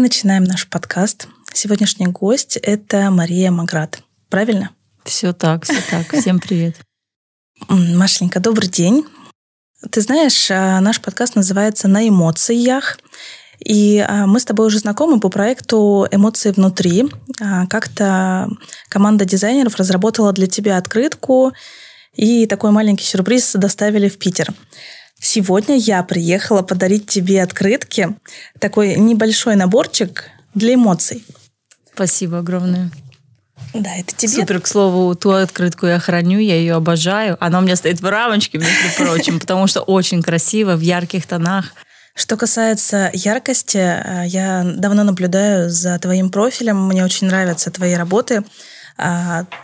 Мы начинаем наш подкаст. Сегодняшний гость — это Мария Маграт. Правильно? Все так, все так. Всем привет. Машенька, добрый день. Ты знаешь, наш подкаст называется «На эмоциях». И мы с тобой уже знакомы по проекту «Эмоции внутри». Как-то команда дизайнеров разработала для тебя открытку и такой маленький сюрприз доставили в Питер. Сегодня я приехала подарить тебе открытки, такой небольшой наборчик для эмоций. Спасибо огромное. Да, это тебе. Супер, к слову, ту открытку я храню, я ее обожаю. Она у меня стоит в рамочке, между прочим, потому что очень красиво, в ярких тонах. Что касается яркости, я давно наблюдаю за твоим профилем, мне очень нравятся твои работы.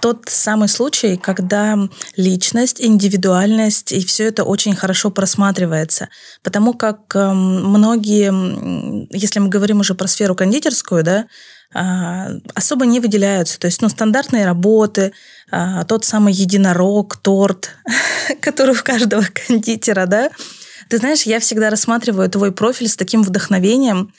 Тот самый случай, когда личность, индивидуальность и все это очень хорошо просматривается. Потому как многие, если мы говорим уже про сферу кондитерскую, да, особо не выделяются. То есть, стандартные работы, тот самый единорог, торт, который у каждого кондитера, да. Ты знаешь, я всегда рассматриваю твой профиль с таким вдохновением.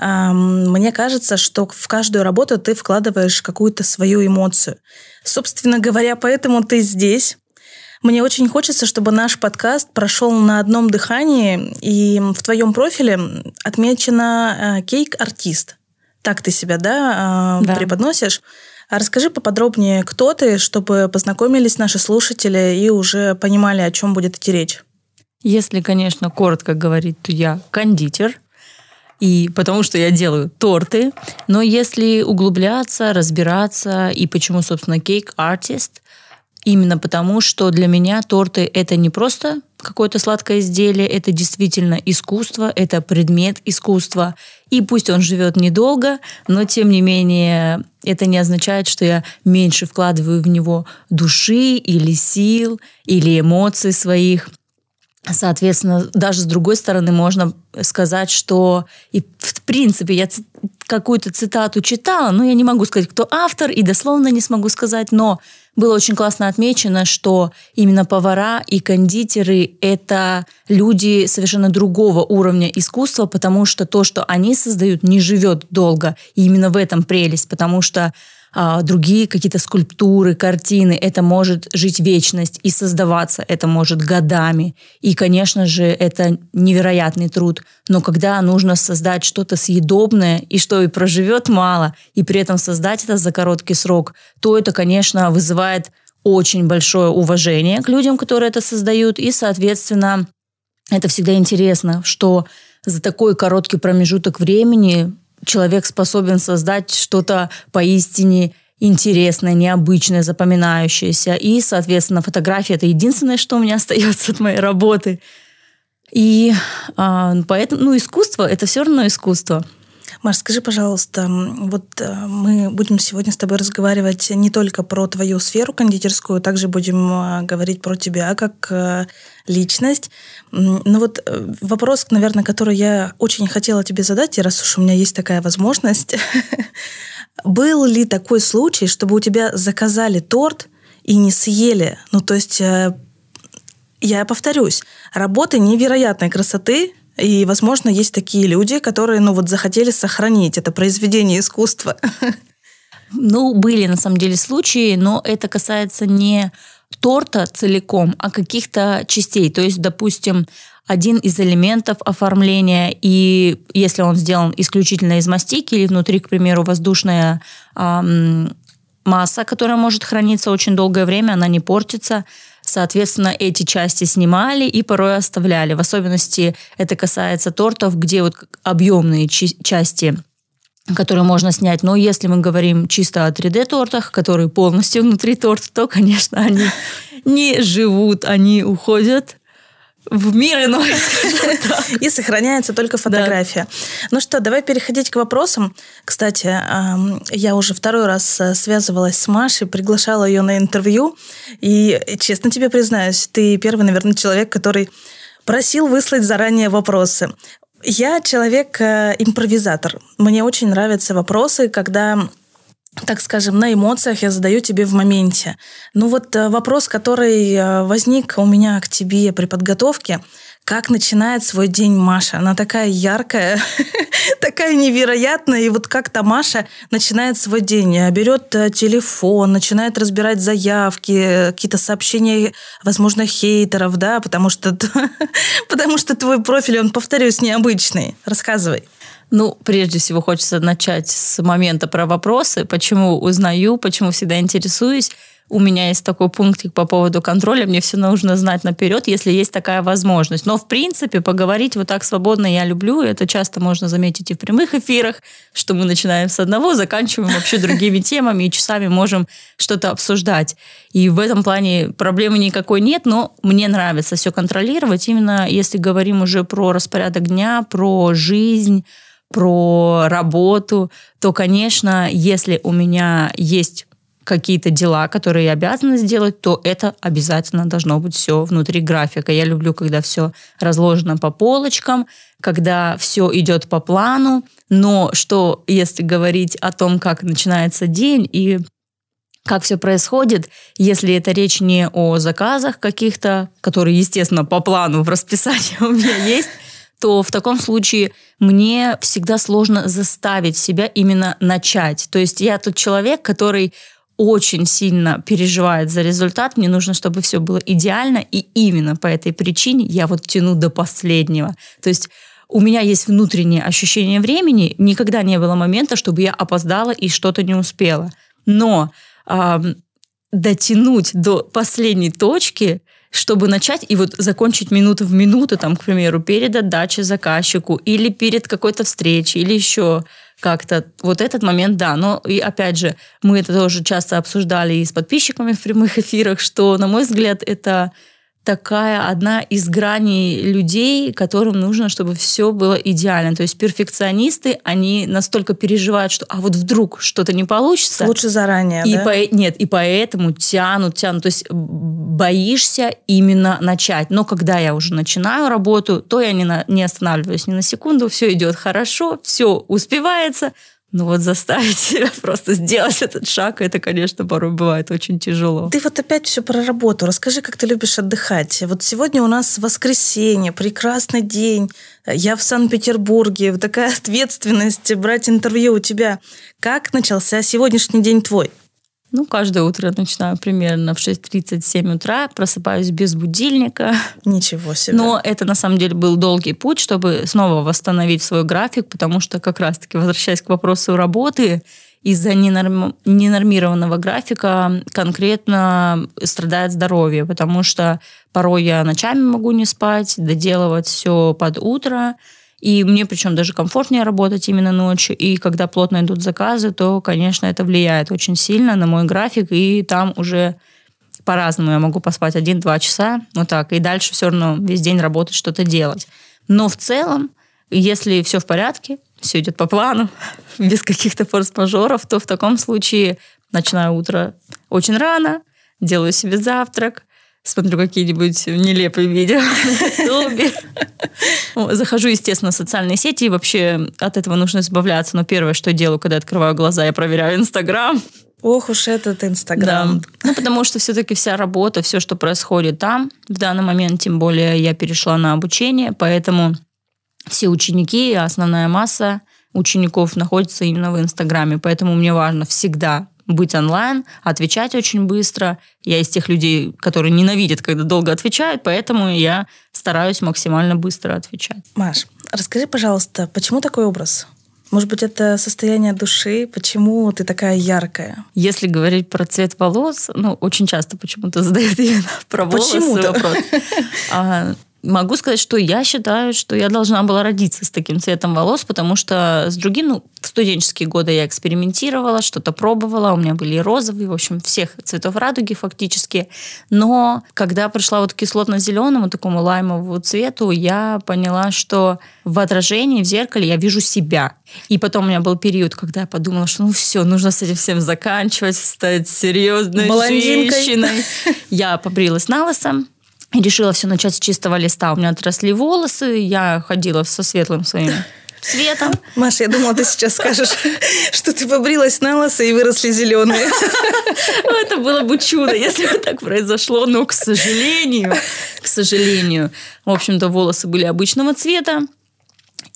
Мне кажется, что в каждую работу ты вкладываешь какую-то свою эмоцию. Собственно говоря, поэтому ты здесь. Мне очень хочется, чтобы наш подкаст прошел на одном дыхании, и в твоем профиле отмечено «Кейк-артист». Так ты себя, да, преподносишь. Расскажи поподробнее, кто ты, чтобы познакомились наши слушатели и уже понимали, о чем будет идти речь. Если, конечно, коротко говорить, то я кондитер, и потому что я делаю торты. Но если углубляться, разбираться, и почему, собственно, кейк-артист, именно потому, что для меня торты – это не просто какое-то сладкое изделие, это действительно искусство, это предмет искусства. И пусть он живет недолго, но, тем не менее, это не означает, что я меньше вкладываю в него души или сил, или эмоций своих. Соответственно, даже с другой стороны можно сказать, что и в принципе я какую-то цитату читала, но я не могу сказать, кто автор, и дословно не смогу сказать, но было очень классно отмечено, что именно повара и кондитеры – это люди совершенно другого уровня искусства, потому что то, что они создают, не живет долго, и именно в этом прелесть, потому что другие какие-то скульптуры, картины, это может жить вечность, и создаваться это может годами. И, конечно же, это невероятный труд. Но когда нужно создать что-то съедобное, и что и проживет мало, и при этом создать это за короткий срок, то это, конечно, вызывает очень большое уважение к людям, которые это создают. И, соответственно, это всегда интересно, что за такой короткий промежуток времени человек способен создать что-то поистине интересное, необычное, запоминающееся. И, соответственно, фотография – это единственное, что у меня остается от моей работы. И поэтому искусство – это все равно искусство. Маш, скажи, пожалуйста, вот мы будем сегодня с тобой разговаривать не только про твою сферу кондитерскую, также будем говорить про тебя как личность. Но вот вопрос, наверное, который я очень хотела тебе задать, и раз уж у меня есть такая возможность. Был ли такой случай, чтобы у тебя заказали торт и не съели? Ну, то есть, я повторюсь, работы невероятной красоты. И, возможно, есть такие люди, которые, захотели сохранить это произведение искусства. Были, на самом деле, случаи, но это касается не торта целиком, а каких-то частей. То есть, допустим, один из элементов оформления, и если он сделан исключительно из мастики или внутри, к примеру, воздушная масса, которая может храниться очень долгое время, она не портится. Соответственно, эти части снимали и порой оставляли. В особенности это касается тортов, где объемные части, которые можно снять. Но если мы говорим чисто о 3D-тортах, которые полностью внутри торта, то, конечно, они не живут, они уходят в мир иной. И сохраняется только фотография. Да. Ну что, давай переходить к вопросам. Кстати, я уже второй раз связывалась с Машей, приглашала ее на интервью. И, честно тебе признаюсь, ты первый, наверное, человек, который просил выслать заранее вопросы. Я человек-импровизатор. Мне очень нравятся вопросы, когда, так скажем, на эмоциях я задаю тебе в моменте. Вопрос, который возник у меня к тебе при подготовке. как начинает свой день Маша. Она такая яркая, такая невероятная. И вот как-то Маша начинает свой день. Берет телефон, начинает разбирать заявки, какие-то сообщения, возможно, хейтеров, да, потому что твой профиль, он, повторюсь, необычный. Рассказывай. Ну, прежде всего, хочется начать с момента про вопросы. Почему узнаю, почему всегда интересуюсь. У меня есть такой пунктик по поводу контроля. Мне все нужно знать наперед, если есть такая возможность. Но, в принципе, поговорить вот так свободно я люблю. Это часто можно заметить и в прямых эфирах, что мы начинаем с одного, заканчиваем вообще другими темами и часами можем что-то обсуждать. И в этом плане проблемы никакой нет, но мне нравится все контролировать. Именно если говорим уже про распорядок дня, про жизнь, про работу, то, конечно, если у меня есть какие-то дела, которые я обязана сделать, то это обязательно должно быть все внутри графика. Я люблю, когда все разложено по полочкам, когда все идет по плану. Но что, если говорить о том, как начинается день и как все происходит, если это речь не о заказах каких-то, которые, естественно, по плану в расписании у меня есть, то в таком случае мне всегда сложно заставить себя именно начать. То есть я тот человек, который очень сильно переживает за результат. Мне нужно, чтобы все было идеально. И именно по этой причине я вот тяну до последнего. То есть у меня есть внутреннее ощущение времени. Никогда не было момента, чтобы я опоздала и что-то не успела. Но дотянуть до последней точки, чтобы начать и вот закончить минуту в минуту, там, к примеру, перед отдачей заказчику или перед какой-то встречей, или еще как-то. Вот этот момент, да. Но и опять же, мы это тоже часто обсуждали и с подписчиками в прямых эфирах, что, на мой взгляд, это такая одна из граней людей, которым нужно, чтобы все было идеально. То есть перфекционисты, они настолько переживают, что а вот вдруг что-то не получится. Лучше заранее, и да? И поэтому тянут. То есть боишься именно начать. Но когда я уже начинаю работу, то я не останавливаюсь ни на секунду, все идет хорошо, все успевается. Ну вот заставить себя просто сделать этот шаг, это, конечно, порой бывает очень тяжело. Ты вот опять все про работу. Расскажи, как ты любишь отдыхать. Вот сегодня у нас воскресенье, прекрасный день. Я в Санкт-Петербурге. Вот такая ответственность брать интервью у тебя. Как начался сегодняшний день твой? Ну, каждое утро начинаю примерно в 6:37 утра, просыпаюсь без будильника. Ничего себе. Но это, на самом деле, был долгий путь, чтобы снова восстановить свой график, потому что, как раз-таки, возвращаясь к вопросу работы, из-за ненормированного графика конкретно страдает здоровье, потому что порой я ночами могу не спать, доделывать все под утро. И мне, причем, даже комфортнее работать именно ночью. И когда плотно идут заказы, то, конечно, это влияет очень сильно на мой график. И там уже по-разному я могу поспать 1-2 часа. Вот так. И дальше все равно весь день работать, что-то делать. Но в целом, если все в порядке, все идет по плану, без каких-то форс-мажоров, то в таком случае начинаю утро очень рано, делаю себе завтрак, смотрю какие-нибудь нелепые видео на ютубе. Захожу, естественно, в социальные сети. И вообще от этого нужно избавляться. Но первое, что делаю, когда открываю глаза, я проверяю Инстаграм. Ох уж этот Инстаграм. Да. Ну, потому что все-таки вся работа, все, что происходит там, в данный момент, тем более я перешла на обучение, поэтому все ученики, основная масса учеников находится именно в Инстаграме. Поэтому мне важно всегда быть онлайн, отвечать очень быстро. Я из тех людей, которые ненавидят, когда долго отвечают, поэтому я стараюсь максимально быстро отвечать. Маш, расскажи, пожалуйста, почему такой образ? Может быть, это состояние души? Почему ты такая яркая? Если говорить про цвет волос, очень часто почему-то задают именно про волосы вопрос. Могу сказать, что я считаю, что я должна была родиться с таким цветом волос, потому что с другим, в студенческие годы я экспериментировала, что-то пробовала, у меня были и розовые, в общем, всех цветов радуги фактически. Но когда пришла вот к кислотно-зеленому, такому лаймовому цвету, я поняла, что в отражении, в зеркале я вижу себя. И потом у меня был период, когда я подумала, что все, нужно с этим всем заканчивать, стать серьезной женщиной. Я побрилась на лысо. Решила все начать с чистого листа. У меня отросли волосы, я ходила со светлым своим цветом. Маша, я думала, ты сейчас скажешь, что ты побрилась на лысо и выросли зеленые. Это было бы чудо, если бы так произошло. Но, к сожалению, в общем-то, волосы были обычного цвета.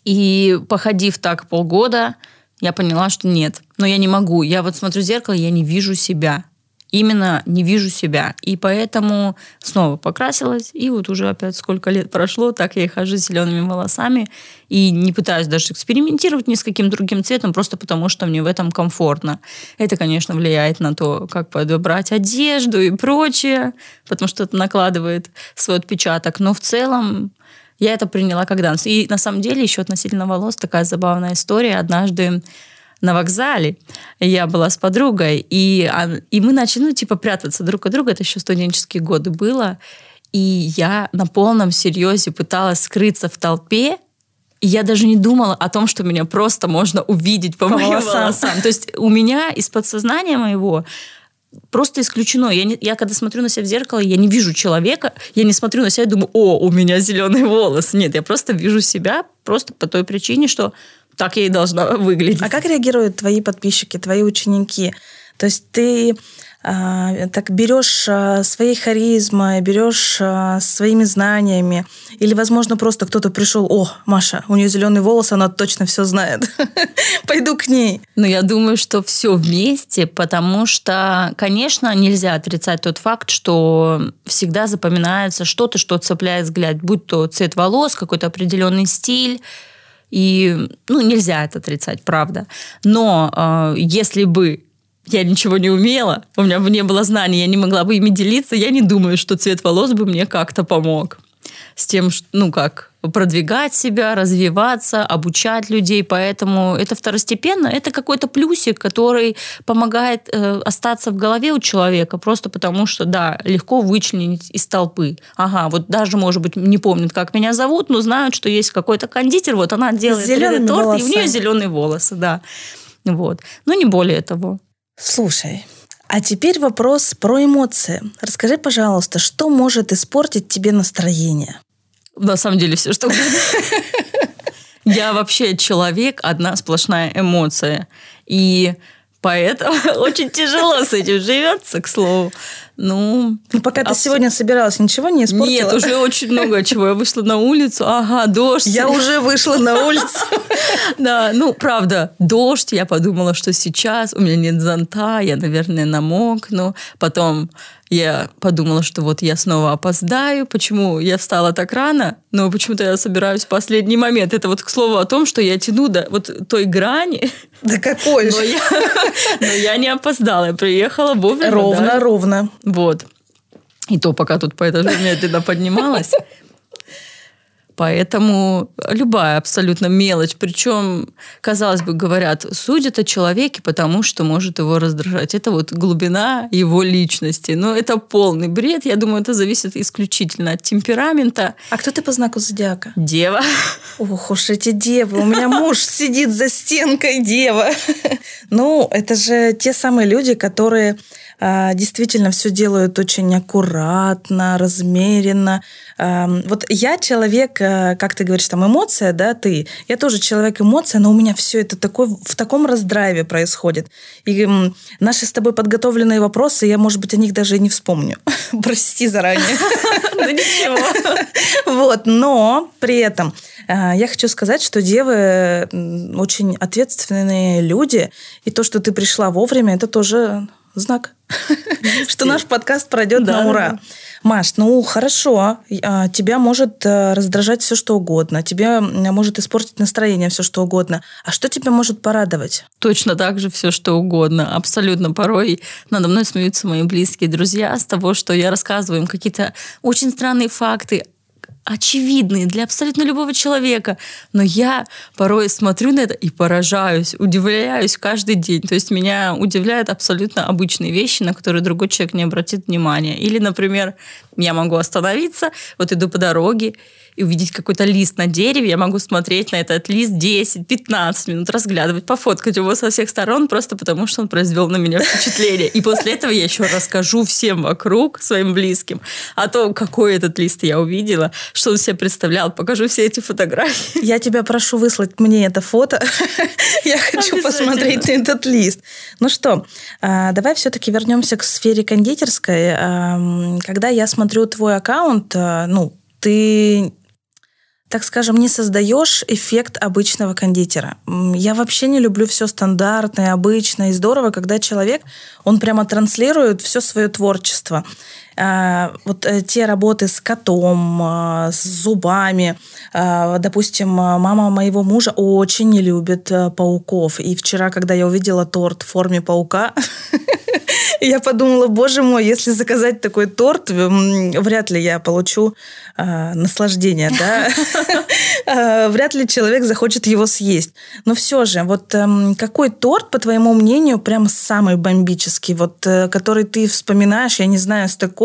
И походив так полгода, я поняла, что нет. Но я не могу. Я вот смотрю в зеркало, я не вижу себя. Именно не вижу себя. И поэтому снова покрасилась. И вот уже опять сколько лет прошло, так я и хожу с зелеными волосами. И не пытаюсь даже экспериментировать ни с каким другим цветом, просто потому что мне в этом комфортно. Это, конечно, влияет на то, как подобрать одежду и прочее, потому что это накладывает свой отпечаток. Но в целом я это приняла как данность. И на самом деле еще относительно волос такая забавная история. Однажды на вокзале я была с подругой, и мы начали, прятаться друг от друга. Это еще студенческие годы было. И я на полном серьезе пыталась скрыться в толпе. И я даже не думала о том, что меня просто можно увидеть по моим волосам. То есть у меня из подсознания моего просто исключено. Я когда смотрю на себя в зеркало, я не вижу человека, я не смотрю на себя и думаю, о, у меня зеленый волос. Нет, я просто вижу себя просто по той причине, что так я и должна выглядеть. А как реагируют твои подписчики, твои ученики? То есть ты так берешь своей харизмой, берешь своими знаниями? Или, возможно, просто кто-то пришел, о, Маша, у нее зеленые волосы, она точно все знает. Пойду к ней. Ну, я думаю, что все вместе, потому что, конечно, нельзя отрицать тот факт, что всегда запоминается что-то, что цепляет взгляд, будь то цвет волос, какой-то определенный стиль. И, нельзя это отрицать, правда. Но если бы я ничего не умела, у меня бы не было знаний, я не могла бы ими делиться, я не думаю, что цвет волос бы мне как-то помог. С тем, как продвигать себя, развиваться, обучать людей. Поэтому это второстепенно. Это какой-то плюсик, который помогает остаться в голове у человека. Просто потому что, да, легко вычленить из толпы. Ага, вот даже, может быть, не помнят, как меня зовут, но знают, что есть какой-то кондитер. Вот она делает этот торт, волосы. И у нее зеленые волосы, да. Вот. Но не более того. Слушай, а теперь вопрос про эмоции. Расскажи, пожалуйста, что может испортить тебе настроение? На самом деле все, что угодно. Я вообще человек, одна сплошная эмоция. И поэтому очень тяжело с этим живется, к слову. Пока ты сегодня собиралась, ничего не испортила? Нет, уже очень много чего. Я вышла на улицу, дождь. Я уже вышла на улицу. Да, правда, дождь. Я подумала, что сейчас у меня нет зонта, я, наверное, намокну. Потом я подумала, что вот я снова опоздаю. Почему я встала так рано? Но почему-то я собираюсь в последний момент. Это вот к слову о том, что я тяну до вот той грани. Да какой же? Но я не опоздала. Я приехала вовремя. Ровно. Вот. И то, пока тут по этажу медленно поднималась. Поэтому любая абсолютно мелочь. Причем, казалось бы, говорят, судят о человеке, потому что может его раздражать. Это вот глубина его личности. Но это полный бред. Я думаю, это зависит исключительно от темперамента. А кто ты по знаку зодиака? Дева. Ох уж эти девы. У меня муж сидит за стенкой дева. Это же те самые люди, которые действительно все делают очень аккуратно, размеренно. Вот я человек, как ты говоришь, там эмоция, да, ты. Я тоже человек эмоция, но у меня все это в таком раздрайве происходит. И наши с тобой подготовленные вопросы, я, может быть, о них даже и не вспомню. Прости заранее. Да ничего. Вот, но при этом я хочу сказать, что девы очень ответственные люди, и то, что ты пришла вовремя, это тоже знак, что наш подкаст пройдет на ура. Маш, хорошо, тебя может раздражать все, что угодно, тебе может испортить настроение все, что угодно. А что тебя может порадовать? Точно так же все, что угодно. Абсолютно порой надо мной смеются мои близкие друзья с того, что я рассказываю им какие-то очень странные факты, очевидные для абсолютно любого человека. Но я порой смотрю на это и поражаюсь, удивляюсь каждый день. То есть меня удивляют абсолютно обычные вещи, на которые другой человек не обратит внимания. Или, например, я могу остановиться, вот иду по дороге, и увидеть какой-то лист на дереве, я могу смотреть на этот лист 10-15 минут, разглядывать, пофоткать его со всех сторон, просто потому что он произвел на меня впечатление. И после этого я еще расскажу всем вокруг, своим близким, о том, какой этот лист я увидела, что он себе представлял, покажу все эти фотографии. Я тебя прошу выслать мне это фото. Я хочу посмотреть на этот лист. Ну что, давай все-таки вернемся к сфере кондитерской. Когда я смотрю твой аккаунт, ну, ты, так скажем, не создаешь эффект обычного кондитера. Я вообще не люблю все стандартное, обычное и здорово, когда человек, он прямо транслирует все свое творчество. Вот те работы с котом, с зубами. Допустим, мама моего мужа очень не любит пауков. И вчера, когда я увидела торт в форме паука, я подумала, боже мой, если заказать такой торт, вряд ли я получу наслаждение, да? Вряд ли человек захочет его съесть. Но все же, вот какой торт, по твоему мнению, прям самый бомбический, вот который ты вспоминаешь, я не знаю, с такой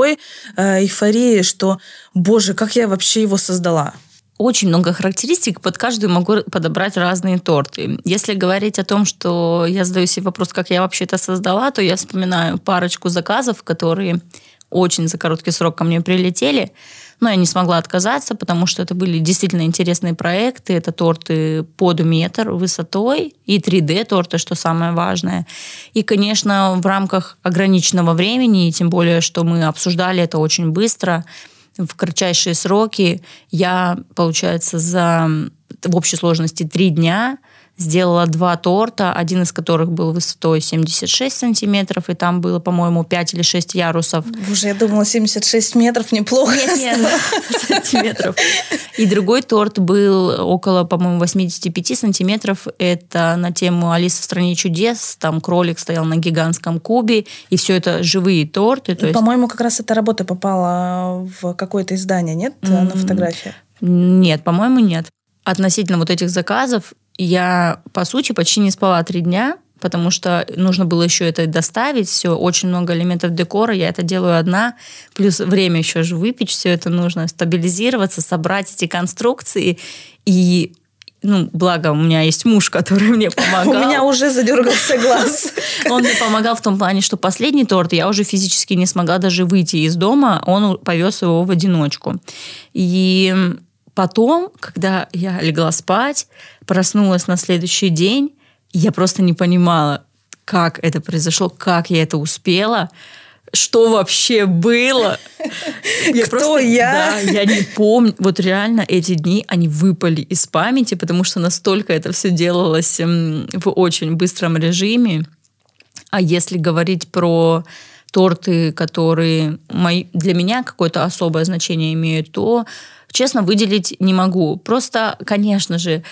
эйфорией, что, боже, как я вообще его создала? Очень много характеристик, под каждую могу подобрать разные торты. Если говорить о том, что я задаю себе вопрос, как я вообще это создала, то я вспоминаю парочку заказов, которые очень за короткий срок ко мне прилетели, но я не смогла отказаться, потому что это были действительно интересные проекты. Это торты под метр высотой и 3D-торты, что самое важное. И, конечно, в рамках ограниченного времени, и тем более, что мы обсуждали это очень быстро, в кратчайшие сроки я, получается, в общей сложности 3 дня сделала 2 торта, один из которых был высотой 76 сантиметров, и там было, по-моему, 5 или 6 ярусов. Боже, я думала, 76 метров неплохо. Нет, сантиметров. И другой торт был около, по-моему, 85 сантиметров. Это на тему «Алиса в стране чудес». Там кролик стоял на гигантском кубе, и все это живые торты. То есть... По-моему, как раз эта работа попала в какое-то издание, нет? На фотографии? Нет, по-моему, нет. Относительно вот этих заказов, я, по сути, почти не спала 3 дня, потому что нужно было еще это доставить, все, очень много элементов декора, я это делаю одна, плюс время еще же выпечь, все это нужно стабилизироваться, собрать эти конструкции, и, ну, благо, у меня есть муж, который мне помогал. У меня уже задергался глаз. Он мне помогал в том плане, что последний торт я уже физически не смогла даже выйти из дома, он повез его в одиночку. И... Потом, когда я легла спать, проснулась на следующий день, я просто не понимала, как это произошло, как я это успела, что вообще было. Кто я? Да, я не помню. Вот реально эти дни, они выпали из памяти, потому что настолько это все делалось в очень быстром режиме. А если говорить про... торты, которые для меня какое-то особое значение имеют, то, честно, выделить не могу. Просто, конечно же,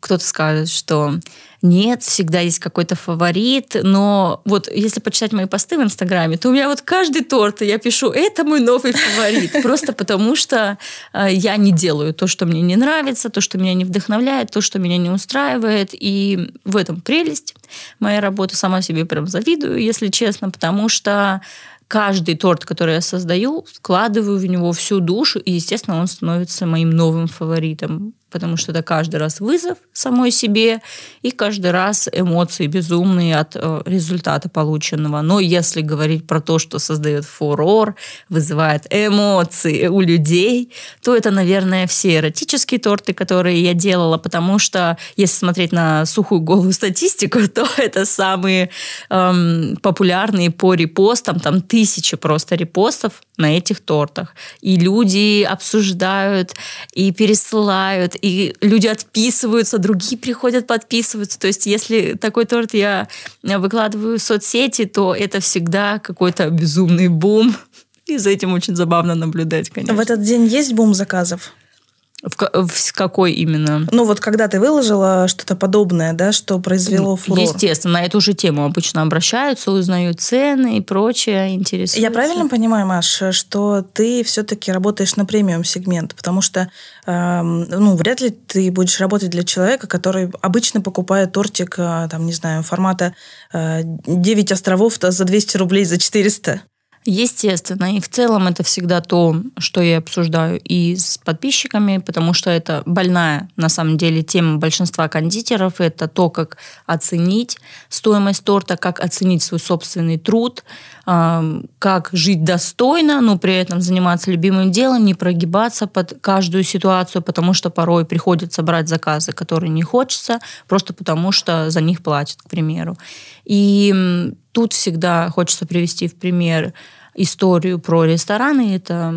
кто-то скажет, что нет, всегда есть какой-то фаворит, но вот если почитать мои посты в Инстаграме, то у меня вот каждый торт, я пишу, это мой новый фаворит, просто потому что я не делаю то, что мне не нравится, то, что меня не вдохновляет, то, что меня не устраивает, и в этом прелесть моей работы, сама себе прям завидую, если честно, потому что каждый торт, который я создаю, вкладываю в него всю душу, и, естественно, он становится моим новым фаворитом, потому что это каждый раз вызов самой себе и каждый раз эмоции безумные от результата полученного. Но если говорить про то, что создает фурор, вызывает эмоции у людей, то это, наверное, все эротические торты, которые я делала, потому что, если смотреть на сухую голую статистику, то это самые популярные по репостам, там 1000 просто репостов на этих тортах. И люди обсуждают, и пересылают, и люди отписываются, другие приходят, подписываются. То есть, если такой торт я выкладываю в соцсети, то это всегда какой-то безумный бум. И за этим очень забавно наблюдать, конечно. В этот день есть бум заказов? В какой именно? Ну, вот когда ты выложила что-то подобное, да, что произвело фурор. Естественно, на эту же тему обычно обращаются, узнают цены и прочее, интересуются. Я правильно понимаю, Маша, что ты все-таки работаешь на премиум-сегмент? Потому что, ну, вряд ли ты будешь работать для человека, который обычно покупает тортик, там, не знаю, формата 9 островов за 200 рублей, за 400. Естественно, и в целом это всегда то, что я обсуждаю и с подписчиками, потому что это больная, на самом деле, тема большинства кондитеров. Это то, как оценить стоимость торта, как оценить свой собственный труд, как жить достойно, но при этом заниматься любимым делом, не прогибаться под каждую ситуацию, потому что порой приходится брать заказы, которые не хочется, просто потому что за них платят, к примеру. И тут всегда хочется привести в пример историю про рестораны. Это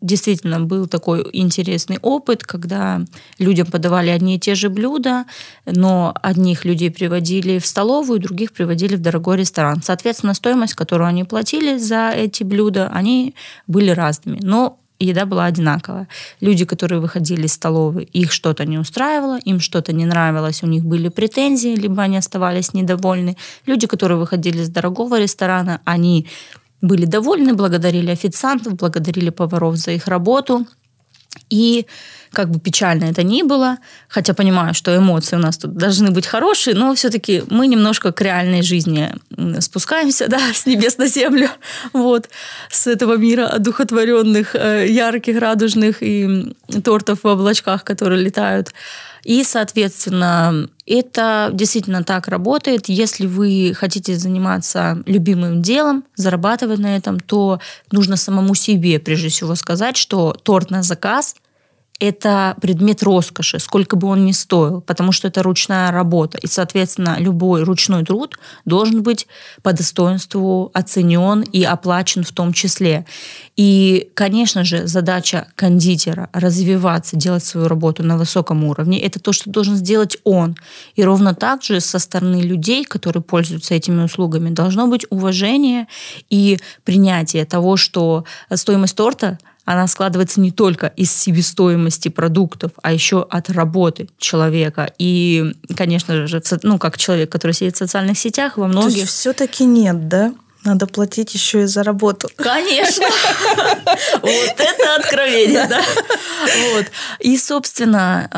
действительно был такой интересный опыт, когда людям подавали одни и те же блюда, но одних людей приводили в столовую, других приводили в дорогой ресторан. Соответственно, стоимость, которую они платили за эти блюда, они были разными, но еда была одинаковая. Люди, которые выходили из столовой, их что-то не устраивало, им что-то не нравилось, у них были претензии, либо они оставались недовольны. Люди, которые выходили из дорогого ресторана, они были довольны, благодарили официантов, благодарили поваров за их работу. И как бы печально это ни было, хотя понимаю, что эмоции у нас тут должны быть хорошие, но все-таки мы немножко к реальной жизни спускаемся, да, с небес на землю, вот, с этого мира одухотворенных, ярких, радужных и тортов в облачках, которые летают. И, соответственно, это действительно так работает. Если вы хотите заниматься любимым делом, зарабатывать на этом, то нужно самому себе, прежде всего, сказать, что торт на заказ – это предмет роскоши, сколько бы он ни стоил, потому что это ручная работа. И, соответственно, любой ручной труд должен быть по достоинству оценен и оплачен в том числе. И, конечно же, задача кондитера – развиваться, делать свою работу на высоком уровне. Это то, что должен сделать он. И ровно так же со стороны людей, которые пользуются этими услугами, должно быть уважение и принятие того, что стоимость торта – она складывается не только из себестоимости продуктов, а еще от работы человека. И, конечно же, как человек, который сидит в социальных сетях, во многих... То есть все-таки нет, да? Надо платить еще и за работу. Конечно! Вот это откровение, да. И, собственно,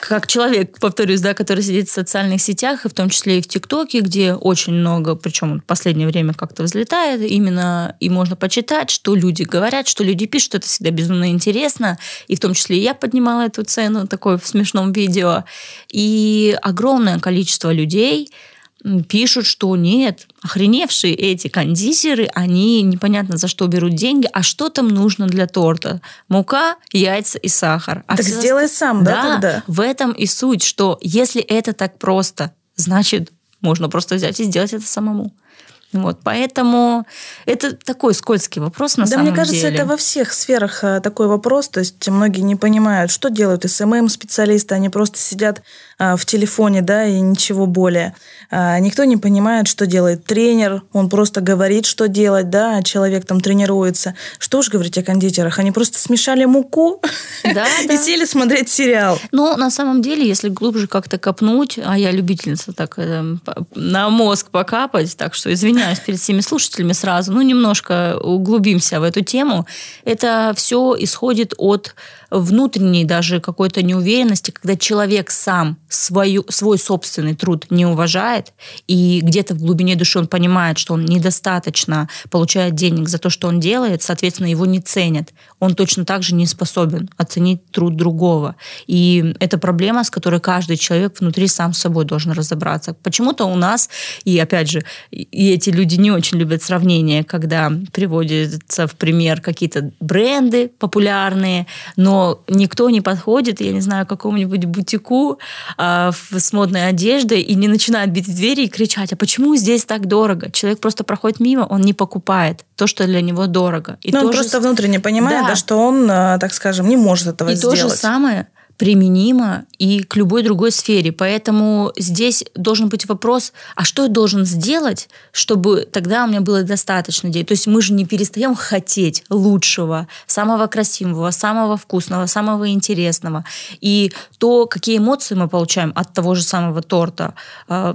как человек, повторюсь, да, который сидит в социальных сетях, и в том числе и в ТикТоке, где очень много, причем в последнее время как-то взлетает, именно и можно почитать, что люди говорят, что люди пишут, это всегда безумно интересно. И в том числе и я поднимала эту цену, такое в смешном видео. И огромное количество людей пишут, что нет, охреневшие эти кондитеры, они непонятно за что берут деньги, а что там нужно для торта? Мука, яйца и сахар. А так сделай сам, да, тогда? В этом и суть, что если это так просто, значит, можно просто взять и сделать это самому. Вот, поэтому это такой скользкий вопрос на самом деле. Да, мне кажется, это во всех сферах такой вопрос. То есть многие не понимают, что делают СММ-специалисты. Они просто сидят в телефоне, да, и ничего более. Никто не понимает, что делает тренер. Он просто говорит, что делать, да, а человек там тренируется. Что уж говорить о кондитерах. Они просто смешали муку и сели смотреть сериал. Ну, на самом деле, если глубже как-то копнуть, а я любительница так на мозг покапать, так что извиняюсь перед всеми слушателями сразу, немножко углубимся в эту тему. Это все исходит от внутренней даже какой-то неуверенности, когда человек сам свой собственный труд не уважает, и где-то в глубине души он понимает, что он недостаточно получает денег за то, что он делает, соответственно, его не ценят. Он точно так же не способен оценить труд другого. И это проблема, с которой каждый человек внутри сам с собой должен разобраться. Почему-то у нас, и опять же, и эти люди не очень любят сравнения, когда приводятся в пример какие-то бренды популярные, но никто не подходит, я не знаю, к какому-нибудь бутику с модной одеждой и не начинает бить в двери и кричать, а почему здесь так дорого? Человек просто проходит мимо, он не покупает то, что для него дорого. И он просто внутренне понимает, да, что он, так скажем, не может этого сделать. И то же самое применимо и к любой другой сфере. Поэтому здесь должен быть вопрос, а что я должен сделать, чтобы тогда у меня было достаточно денег? То есть мы же не перестаем хотеть лучшего, самого красивого, самого вкусного, самого интересного. И то, какие эмоции мы получаем от того же самого торта,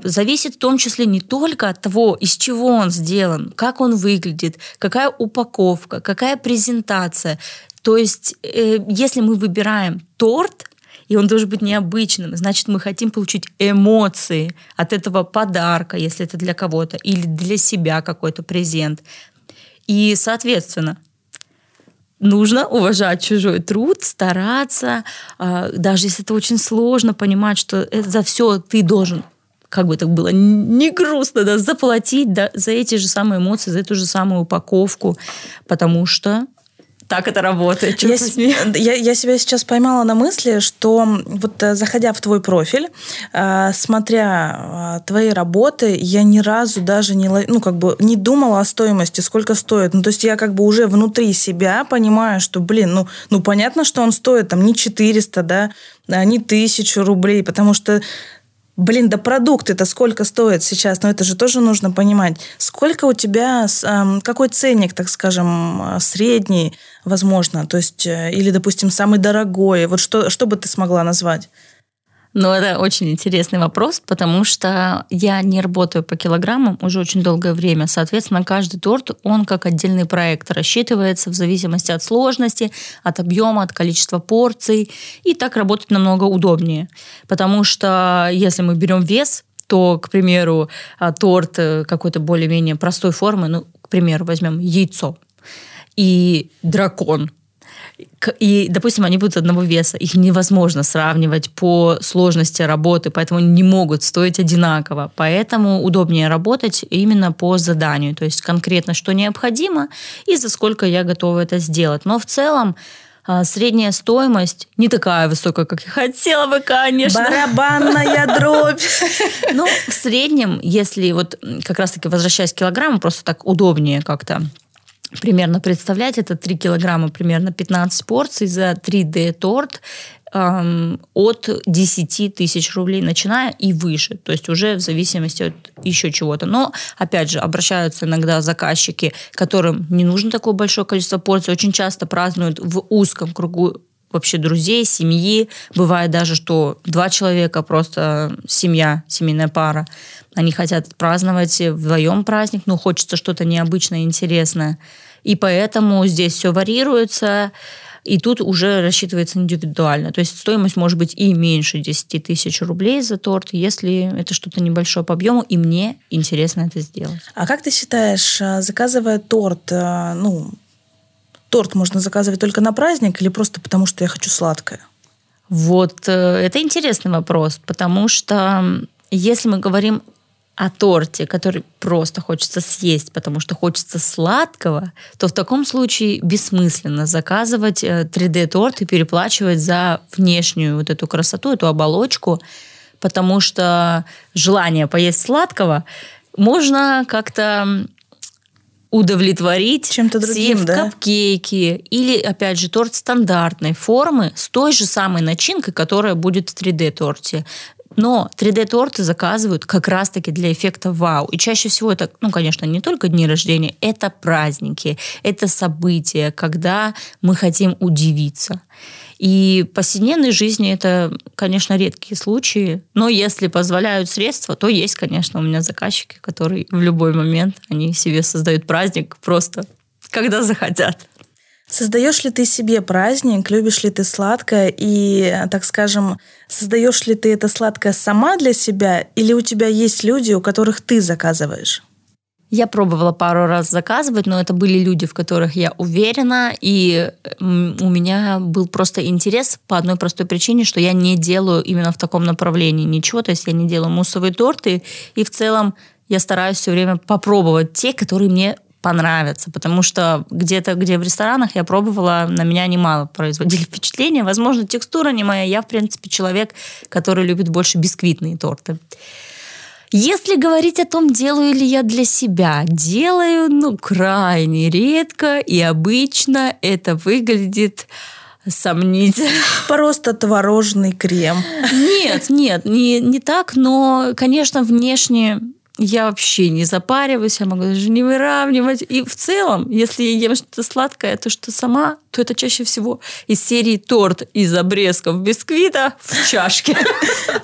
зависит в том числе не только от того, из чего он сделан, как он выглядит, какая упаковка, какая презентация. То есть, если мы выбираем торт, и он должен быть необычным, значит, мы хотим получить эмоции от этого подарка, если это для кого-то, или для себя какой-то презент. И, соответственно, нужно уважать чужой труд, стараться, даже если это очень сложно, понимать, что это за все ты должен, как бы это было не грустно, да, заплатить, да, за эти же самые эмоции, за эту же самую упаковку, потому что так это работает. Я себя сейчас поймала на мысли, что вот заходя в твой профиль, смотря твои работы, я ни разу даже не думала о стоимости, сколько стоит. Ну, то есть я как бы уже внутри себя понимаю, что, понятно, что он стоит там не 400, да, не 1000 рублей, потому что продукты-то сколько стоит сейчас? Но это же тоже нужно понимать. Сколько у тебя, какой ценник, так скажем, средний, возможно? То есть, или, допустим, самый дорогой? Вот что бы ты смогла назвать? Это очень интересный вопрос, потому что я не работаю по килограммам уже очень долгое время. Соответственно, каждый торт, он как отдельный проект рассчитывается в зависимости от сложности, от объема, от количества порций. И так работать намного удобнее. Потому что если мы берем вес, то, к примеру, торт какой-то более-менее простой формы, к примеру, возьмем яйцо и дракон. И, допустим, они будут одного веса. Их невозможно сравнивать по сложности работы, поэтому они не могут стоить одинаково. Поэтому удобнее работать именно по заданию. То есть конкретно, что необходимо и за сколько я готова это сделать. Но в целом средняя стоимость не такая высокая, как я хотела бы, конечно. Барабанная дробь. В среднем, если как раз-таки возвращаясь к килограмму, просто так удобнее как-то примерно представлять, это 3 килограмма, примерно 15 порций за 3D-торт от 10 тысяч рублей, начиная и выше. То есть уже в зависимости от еще чего-то. Но, опять же, обращаются иногда заказчики, которым не нужно такое большое количество порций. Очень часто празднуют в узком кругу вообще друзей, семьи. Бывает даже, что 2 человека, просто семья, семейная пара. Они хотят праздновать вдвоем праздник, но хочется что-то необычное, интересное. И поэтому здесь все варьируется, и тут уже рассчитывается индивидуально. То есть стоимость может быть и меньше 10 тысяч рублей за торт, если это что-то небольшое по объему, и мне интересно это сделать. А как ты считаешь, заказывая торт, торт можно заказывать только на праздник или просто потому, что я хочу сладкое? Это интересный вопрос, потому что если мы говорим о торте, который просто хочется съесть, потому что хочется сладкого, то в таком случае бессмысленно заказывать 3D-торт и переплачивать за внешнюю вот эту красоту, эту оболочку, потому что желание поесть сладкого можно как-то удовлетворить, чем-то другим, съев капкейки. Или, опять же, торт стандартной формы с той же самой начинкой, которая будет в 3D-торте. Но 3D-торты заказывают как раз-таки для эффекта вау. И чаще всего это, конечно, не только дни рождения, это праздники, это события, когда мы хотим удивиться. И в повседневной жизни это, конечно, редкие случаи. Но если позволяют средства, то есть, конечно, у меня заказчики, которые в любой момент они себе создают праздник просто когда захотят. Создаешь ли ты себе праздник, любишь ли ты сладкое и, так скажем, создаешь ли ты это сладкое сама для себя или у тебя есть люди, у которых ты заказываешь? Я пробовала пару раз заказывать, но это были люди, в которых я уверена, и у меня был просто интерес по одной простой причине, что я не делаю именно в таком направлении ничего, то есть я не делаю муссовые торты, и в целом я стараюсь все время попробовать те, которые мне понравятся, потому что где в ресторанах я пробовала, на меня немало производили впечатление. Возможно, текстура не моя. Я, в принципе, человек, который любит больше бисквитные торты. Если говорить о том, делаю ли я для себя, делаю, крайне редко, и обычно это выглядит сомнительно. Просто творожный крем. Нет, не так, но, конечно, внешне я вообще не запариваюсь, я могу даже не выравнивать. И в целом, если я ем что-то сладкое, то что сама, то это чаще всего из серии торт из обрезков бисквита в чашке.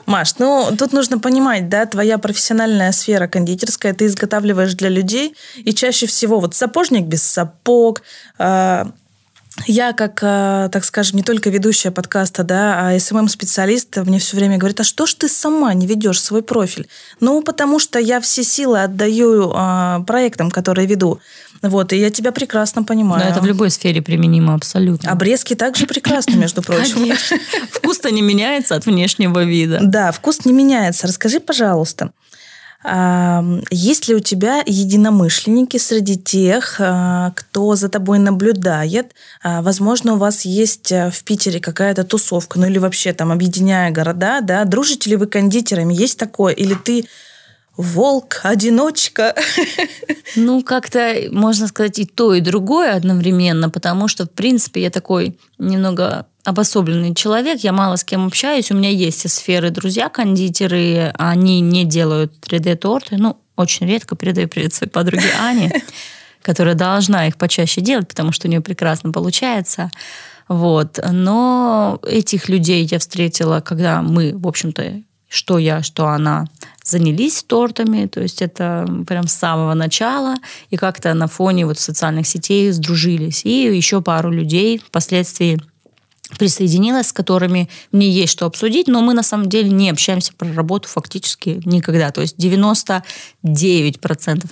Маш, тут нужно понимать, да, твоя профессиональная сфера кондитерская, ты изготавливаешь для людей, и чаще всего сапожник без сапог, Я, как, так скажем, не только ведущая подкаста, да, а СММ-специалист мне все время говорит: а что ж ты сама не ведешь свой профиль? Ну, потому что я все силы отдаю проектам, которые веду. Вот, и я тебя прекрасно понимаю. Да, это в любой сфере применимо абсолютно. Обрезки также прекрасны, между прочим. Конечно. Вкус-то не меняется от внешнего вида. Да, вкус не меняется. Расскажи, пожалуйста, есть ли у тебя единомышленники среди тех, кто за тобой наблюдает? Возможно, у вас есть в Питере какая-то тусовка, ну или вообще там, объединяя города, да? Дружите ли вы кондитерами? Есть такое? Или ты волк-одиночка? Ну, как-то можно сказать и то, и другое одновременно, потому что, в принципе, я такой немного обособленный человек, я мало с кем общаюсь, у меня есть из сферы друзья-кондитеры, они не делают 3D-торты, ну, очень редко, передаю привет своей подруге Ане, которая должна их почаще делать, потому что у нее прекрасно получается. Вот. Но этих людей я встретила, когда мы, в общем-то, что я, что она, занялись тортами, то есть это прям с самого начала, и как-то на фоне вот социальных сетей сдружились. И еще пару людей впоследствии присоединилась, с которыми мне есть что обсудить, но мы на самом деле не общаемся про работу фактически никогда. То есть 99%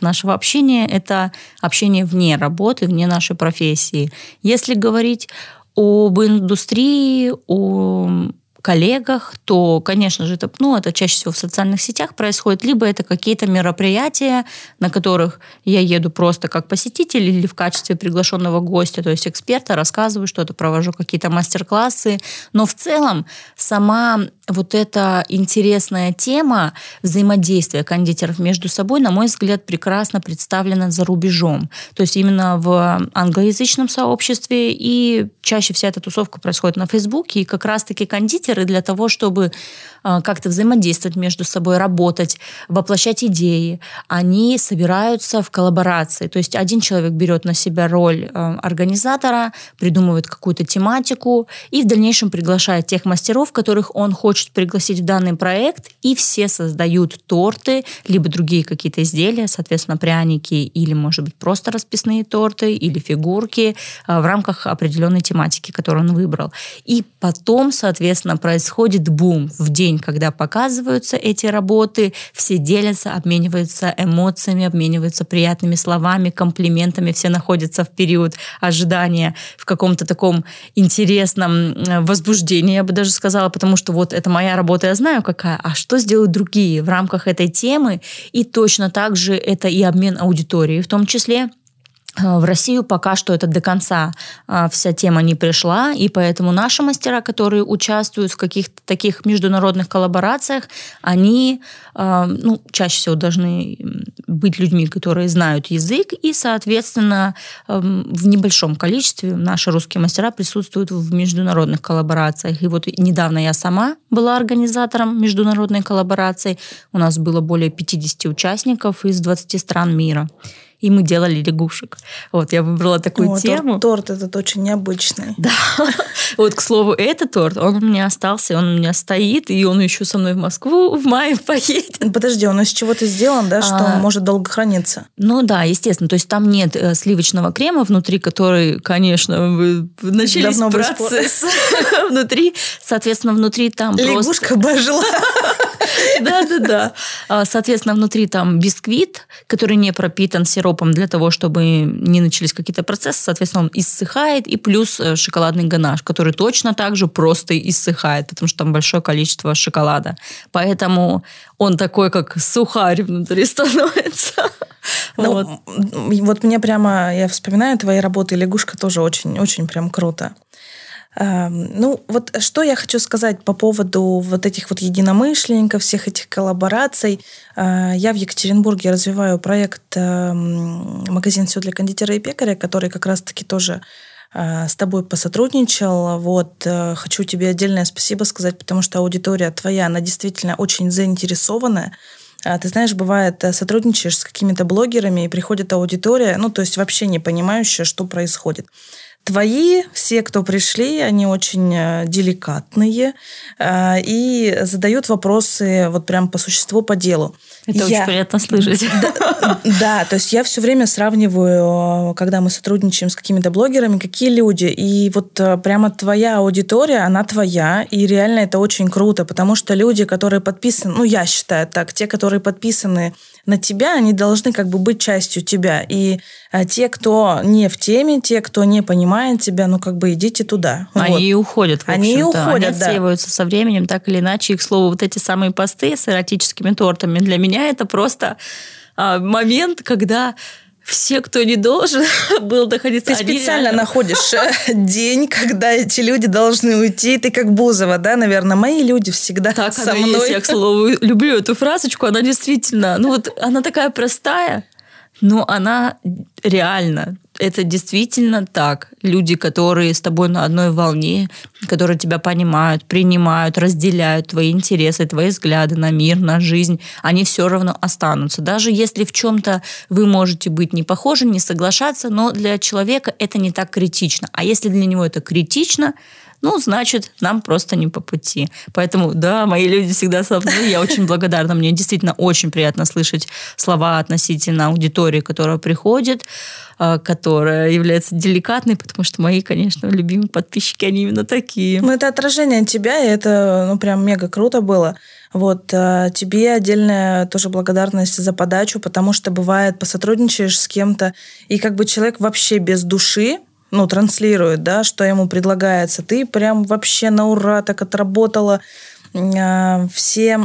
нашего общения – это общение вне работы, вне нашей профессии. Если говорить об индустрии, о коллегах, то, конечно же, это, ну, это чаще всего в социальных сетях происходит, либо это какие-то мероприятия, на которых я еду просто как посетитель или в качестве приглашенного гостя, то есть эксперта, рассказываю что-то, провожу какие-то мастер-классы. Но в целом сама вот эта интересная тема взаимодействия кондитеров между собой, на мой взгляд, прекрасно представлена за рубежом. То есть именно в англоязычном сообществе, и чаще вся эта тусовка происходит на Фейсбуке, и как раз-таки кондитер для того, чтобы как-то взаимодействовать между собой, работать, воплощать идеи. Они собираются в коллаборации. То есть один человек берет на себя роль организатора, придумывает какую-то тематику и в дальнейшем приглашает тех мастеров, которых он хочет пригласить в данный проект, и все создают торты, либо другие какие-то изделия, соответственно, пряники, или, может быть, просто расписные торты, или фигурки в рамках определенной тематики, которую он выбрал. И потом, соответственно, происходит бум. В день, когда показываются эти работы, все делятся, обмениваются эмоциями, обмениваются приятными словами, комплиментами, все находятся в период ожидания в каком-то таком интересном возбуждении, я бы даже сказала, потому что вот это моя работа, я знаю какая, а что сделают другие в рамках этой темы, и точно так же это и обмен аудиторией, в том числе. В Россию пока что это до конца вся тема не пришла, и поэтому наши мастера, которые участвуют в каких-то таких международных коллаборациях, они чаще всего должны быть людьми, которые знают язык, и, соответственно, в небольшом количестве наши русские мастера присутствуют в международных коллаборациях. И вот недавно я сама была организатором международной коллаборации. У нас было более 50 участников из 20 стран мира. И мы делали лягушек. Вот, я выбрала такую тему. Торт этот очень необычный. Да. Вот, к слову, этот торт, он у меня остался, он у меня стоит, и он еще со мной в Москву в мае поедет. Подожди, он из чего-то сделан, да, что он может долго храниться? Ну да, естественно. То есть там нет сливочного крема внутри, который, конечно, начались процессы внутри. Соответственно, внутри там лягушка божила. Да-да-да. Соответственно, внутри там бисквит, который не пропитан сиропом для того, чтобы не начались какие-то процессы. Соответственно, он иссыхает. И плюс шоколадный ганаш, который точно так же просто иссыхает, потому что там большое количество шоколада. Поэтому он такой, как сухарь внутри становится. Ну, вот мне прямо, я вспоминаю твои работы, лягушка тоже очень-очень прям круто. Ну, вот что я хочу сказать по поводу вот этих вот единомышленников, всех этих коллабораций. Я в Екатеринбурге развиваю проект «Магазин все для кондитера и пекаря», который как раз-таки тоже с тобой посотрудничал. Вот, хочу тебе отдельное спасибо сказать, потому что аудитория твоя, она действительно очень заинтересованная. Ты знаешь, бывает, сотрудничаешь с какими-то блогерами, и приходит аудитория, ну, то есть вообще не понимающая, что происходит. Твои, все, кто пришли, они очень деликатные и задают вопросы вот прям по существу, по делу. Это очень приятно слышать. Да, то есть я все время сравниваю, когда мы сотрудничаем с какими-то блогерами, какие люди. И вот прямо твоя аудитория, она твоя. И реально это очень круто, потому что люди, которые подписаны, ну, я считаю так, те, которые подписаны на тебя, они должны как бы быть частью тебя. И те, кто не в теме, те, кто не понимает тебя, ну, как бы идите туда. Они уходят, в общем-то. Они уходят, они отсеиваются со временем, так или иначе. И, к слову, вот эти самые посты с эротическими тортами, для меня это просто момент, когда... Все, кто не должен был находиться... Ты специально находишь день, когда эти люди должны уйти. Ты как Бузова, да, наверное? Мои люди всегда так со мной. Так, я, к слову, люблю эту фразочку. Она действительно... Ну вот она такая простая, но она реально... Это действительно так. Люди, которые с тобой на одной волне, которые тебя понимают, принимают, разделяют твои интересы, твои взгляды на мир, на жизнь, они все равно останутся. Даже если в чем-то вы можете быть не похожи, не соглашаться, но для человека это не так критично. А если для него это критично, ну, значит, нам просто не по пути. Поэтому, да, мои люди всегда со мной. Я очень благодарна. Мне действительно очень приятно слышать слова относительно аудитории, которая приходит, которая является деликатной, потому что мои, конечно, любимые подписчики, они именно такие. Ну, это отражение тебя, и это, ну, прям мега круто было. Вот, тебе отдельная тоже благодарность за подачу, потому что бывает, посотрудничаешь с кем-то, и как бы человек вообще без души, ну, транслирует, да, что ему предлагается. Ты прям вообще на ура так отработала. Все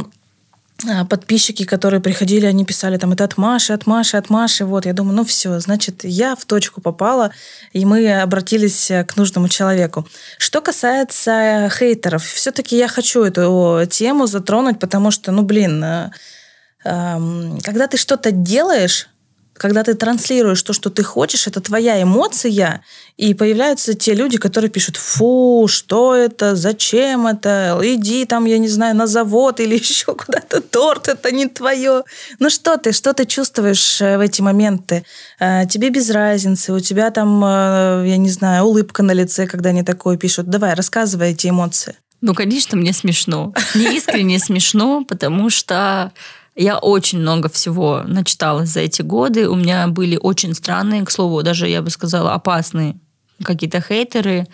подписчики, которые приходили, они писали там, это от Маши, от Маши, от Маши. Вот, я думаю, ну все, значит, я в точку попала, и мы обратились к нужному человеку. Что касается хейтеров, все-таки я хочу эту тему затронуть, потому что, ну, блин, когда ты что-то делаешь, когда ты транслируешь то, что ты хочешь, это твоя эмоция, и появляются те люди, которые пишут, фу, что это, зачем это, иди там, я не знаю, на завод или еще куда-то, торт, это не твое. Ну что ты чувствуешь в эти моменты? Тебе без разницы, у тебя там, я не знаю, улыбка на лице, когда они такое пишут. Давай, рассказывай эти эмоции. Ну, конечно, мне смешно. Мне искренне смешно, потому что... Я очень много всего начиталась за эти годы. У меня были очень странные, к слову, даже, я бы сказала, опасные какие-то хейтеры.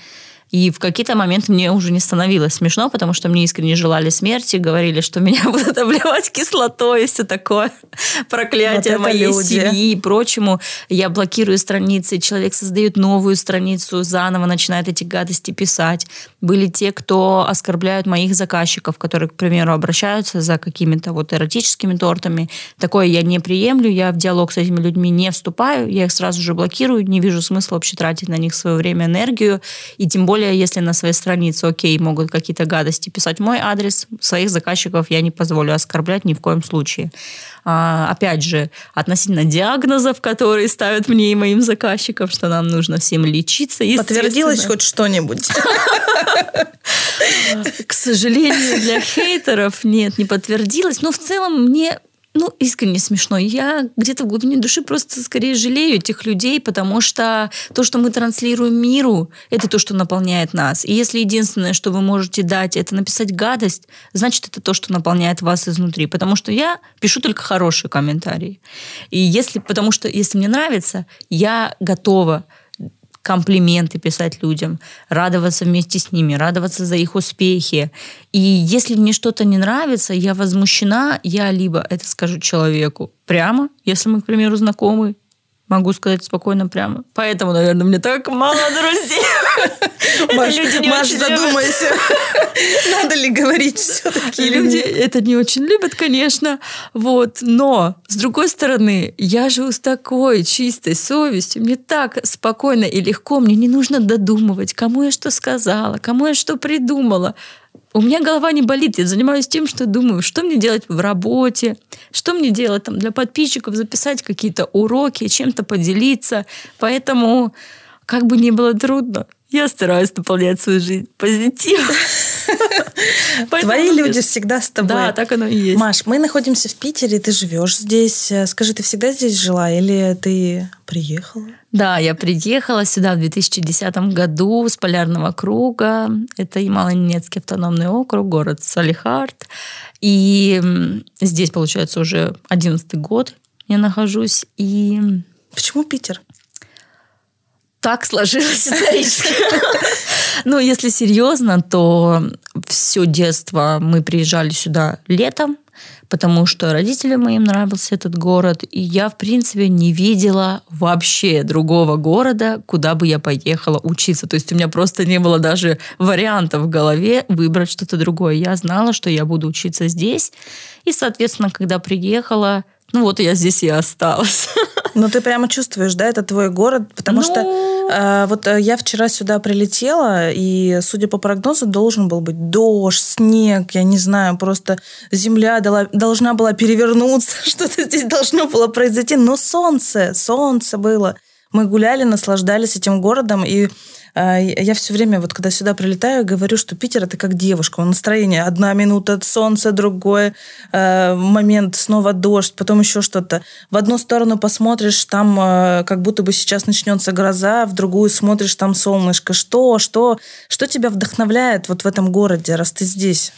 И в какие-то моменты мне уже не становилось смешно, потому что мне искренне желали смерти, говорили, что меня будут обливать кислотой и все такое, проклятие вот моей семьи и прочему. Я блокирую страницы, человек создает новую страницу, заново начинает эти гадости писать. Были те, кто оскорбляют моих заказчиков, которые, к примеру, обращаются за какими-то вот эротическими тортами. Такое я не приемлю, я в диалог с этими людьми не вступаю, я их сразу же блокирую, не вижу смысла вообще тратить на них свое время, энергию, и тем более если на своей странице, окей, могут какие-то гадости писать мой адрес, своих заказчиков я не позволю оскорблять ни в коем случае. Опять же, относительно диагнозов, которые ставят мне и моим заказчикам, что нам нужно всем лечиться. Подтвердилось хоть что-нибудь? К сожалению, для хейтеров нет, не подтвердилось. Но в целом мне... Ну, искренне смешно. Я где-то в глубине души просто скорее жалею этих людей, потому что то, что мы транслируем миру, это то, что наполняет нас. И если единственное, что вы можете дать, это написать гадость, значит, это то, что наполняет вас изнутри. Потому что я пишу только хорошие комментарии. И если, потому что если мне нравится, я готова комплименты писать людям, радоваться вместе с ними, радоваться за их успехи. И если мне что-то не нравится, я возмущена, я либо это скажу человеку прямо, если мы, к примеру, знакомы, могу сказать спокойно прямо. Поэтому, наверное, мне так мало друзей. Маш, задумайся, надо ли говорить все-таки. Люди это не очень любят, конечно. Вот. Но, с другой стороны, я живу с такой чистой совестью. Мне так спокойно и легко. Мне не нужно додумывать, кому я что сказала, кому я что придумала. У меня голова не болит, я занимаюсь тем, что думаю, что мне делать в работе, что мне делать там, для подписчиков, записать какие-то уроки, чем-то поделиться. Поэтому, как бы ни было трудно, я стараюсь наполнять свою жизнь позитивом. Поэтому твои люди всегда с тобой. Да, так оно и есть. Маш, мы находимся в Питере, ты живешь здесь. Скажи, ты всегда здесь жила или ты приехала? Да, я приехала сюда в 2010 году с Полярного круга. Это Ямало-Ненецкий автономный округ, город Салехард. И здесь, получается, уже 11-й год я нахожусь. И... Почему Питер? Так сложилось исторически. Ну, если серьезно, то все детство мы приезжали сюда летом, потому что родителям моим нравился этот город, и я, в принципе, не видела вообще другого города, куда бы я поехала учиться. То есть у меня просто не было даже вариантов в голове выбрать что-то другое. Я знала, что я буду учиться здесь, и, соответственно, когда приехала, ну вот я здесь и осталась. Ну, ты прямо чувствуешь, да, это твой город, потому что вот я вчера сюда прилетела, и, судя по прогнозу, должен был быть дождь, снег, я не знаю, просто земля должна была перевернуться, что-то здесь должно было произойти, но солнце было. Мы гуляли, наслаждались этим городом, и я все время, вот когда сюда прилетаю, говорю, что Питер – это как девушка. Настроение. Одна минута солнце, другой момент, снова дождь, потом еще что-то. В одну сторону посмотришь, там как будто бы сейчас начнется гроза, в другую смотришь, там солнышко. Что тебя вдохновляет вот в этом городе, раз ты здесь?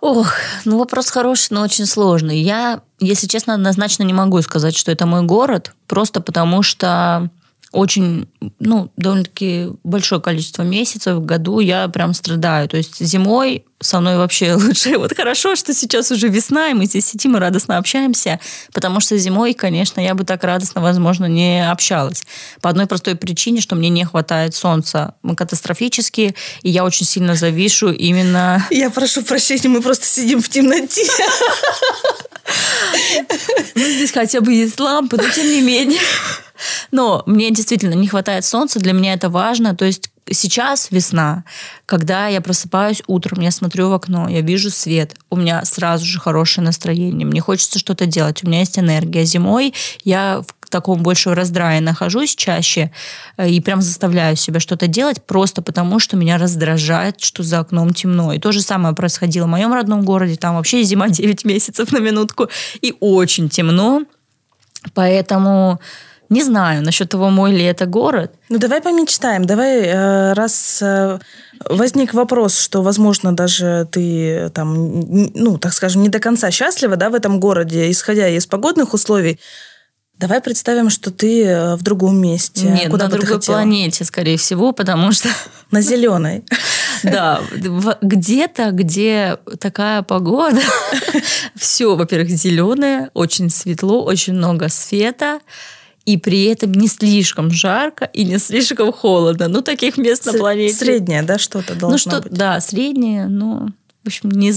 Ох, ну вопрос хороший, но очень сложный. Я, если честно, однозначно не могу сказать, что это мой город, просто потому что... Очень, ну, довольно-таки большое количество месяцев в году я прям страдаю. То есть зимой со мной вообще лучше. Вот хорошо, что сейчас уже весна, и мы здесь сидим и радостно общаемся, потому что зимой, конечно, я бы так радостно, возможно, не общалась. По одной простой причине, что мне не хватает солнца. Мы катастрофически, и я очень сильно завишу именно... Я прошу прощения, мы просто сидим в темноте. Ну, здесь хотя бы есть лампы, но тем не менее... Но мне действительно не хватает солнца, для меня это важно. То есть сейчас весна, когда я просыпаюсь утром, я смотрю в окно, я вижу свет, у меня сразу же хорошее настроение, мне хочется что-то делать, у меня есть энергия. Зимой я в таком больше раздрае нахожусь чаще и прям заставляю себя что-то делать просто потому, что меня раздражает, что за окном темно. И то же самое происходило в моем родном городе, там вообще зима 9 месяцев на минутку, и очень темно, поэтому... Не знаю, насчет того, мой ли это город. Ну, давай помечтаем. Давай, раз возник вопрос, что, возможно, даже ты, там, ну, так скажем, не до конца счастлива, да, в этом городе, исходя из погодных условий, давай представим, что ты в другом месте. Нет, куда на другой планете, скорее всего, потому что... На зеленой. Да, где-то, где такая погода. Все, во-первых, зеленое, очень светло, очень много света. И при этом не слишком жарко и не слишком холодно. Ну, таких мест на планете... Среднее, да, что-то должно быть? Да, среднее, но, в общем, не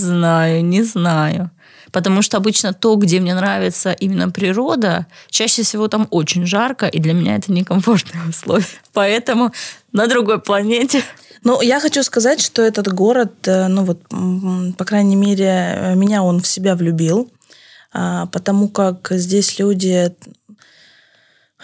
знаю. Потому что обычно то, где мне нравится именно природа, чаще всего там очень жарко, и для меня это некомфортные условия. Поэтому на другой планете... Ну, я хочу сказать, что этот город, ну вот, по крайней мере, меня он в себя влюбил, потому как здесь люди...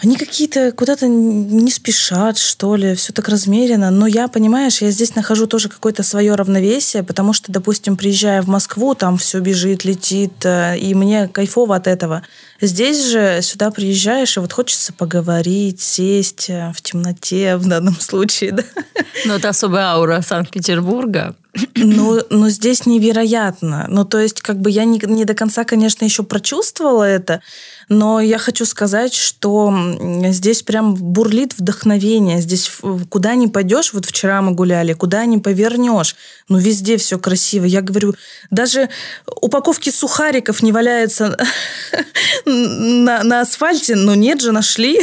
Они какие-то куда-то не спешат, что ли, все так размеренно. Но я, понимаешь, я здесь нахожу тоже какое-то свое равновесие, потому что, допустим, приезжая в Москву, там все бежит, летит, и мне кайфово от этого. Здесь же сюда приезжаешь, и вот хочется поговорить, сесть в темноте в данном случае. Да? Но это особая аура Санкт-Петербурга. Но здесь невероятно. Ну, то есть, как бы я не до конца, конечно, еще прочувствовала это, но я хочу сказать, что здесь прям бурлит вдохновение. Здесь куда ни пойдешь, вот вчера мы гуляли, куда ни повернешь, ну, везде все красиво. Я говорю, даже упаковки сухариков не валяются на асфальте, но нет же, нашли.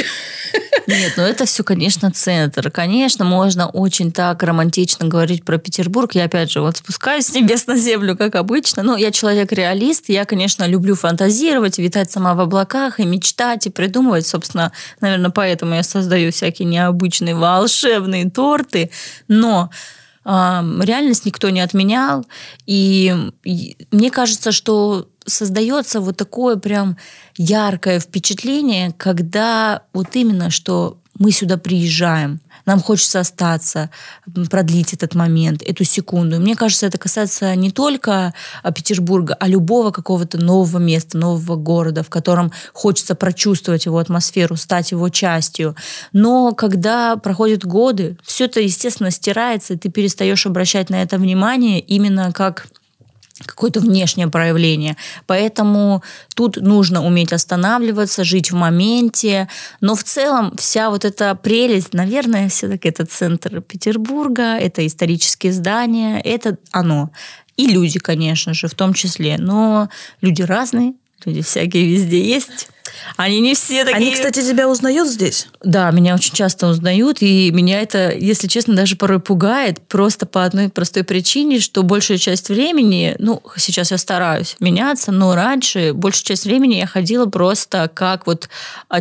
Нет, ну это все, конечно, центр. Конечно, можно очень так романтично говорить про Петербург. Я, опять же, вот спускаюсь с небес на землю, как обычно. Но я человек-реалист. Я, конечно, люблю фантазировать, витать сама в облаках и мечтать, и придумывать. Собственно, наверное, поэтому я создаю всякие необычные волшебные торты. Но... реальность никто не отменял, и мне кажется, что создается вот такое прям яркое впечатление, когда вот именно что мы сюда приезжаем, нам хочется остаться, продлить этот момент, эту секунду. Мне кажется, это касается не только Петербурга, а любого какого-то нового места, нового города, в котором хочется прочувствовать его атмосферу, стать его частью. Но когда проходят годы, все это, естественно, стирается, и ты перестаешь обращать на это внимание именно как какое-то внешнее проявление. Поэтому тут нужно уметь останавливаться, жить в моменте. Но в целом вся вот эта прелесть, наверное, все-таки это центр Петербурга, это исторические здания, это оно. И люди, конечно же, в том числе. Но люди разные, люди всякие везде есть. Они не все такие... Они, кстати, тебя узнают здесь? Да, меня очень часто узнают, и меня это, если честно, даже порой пугает, просто по одной простой причине, что большая часть времени, сейчас я стараюсь меняться, но раньше большую часть времени я ходила просто как вот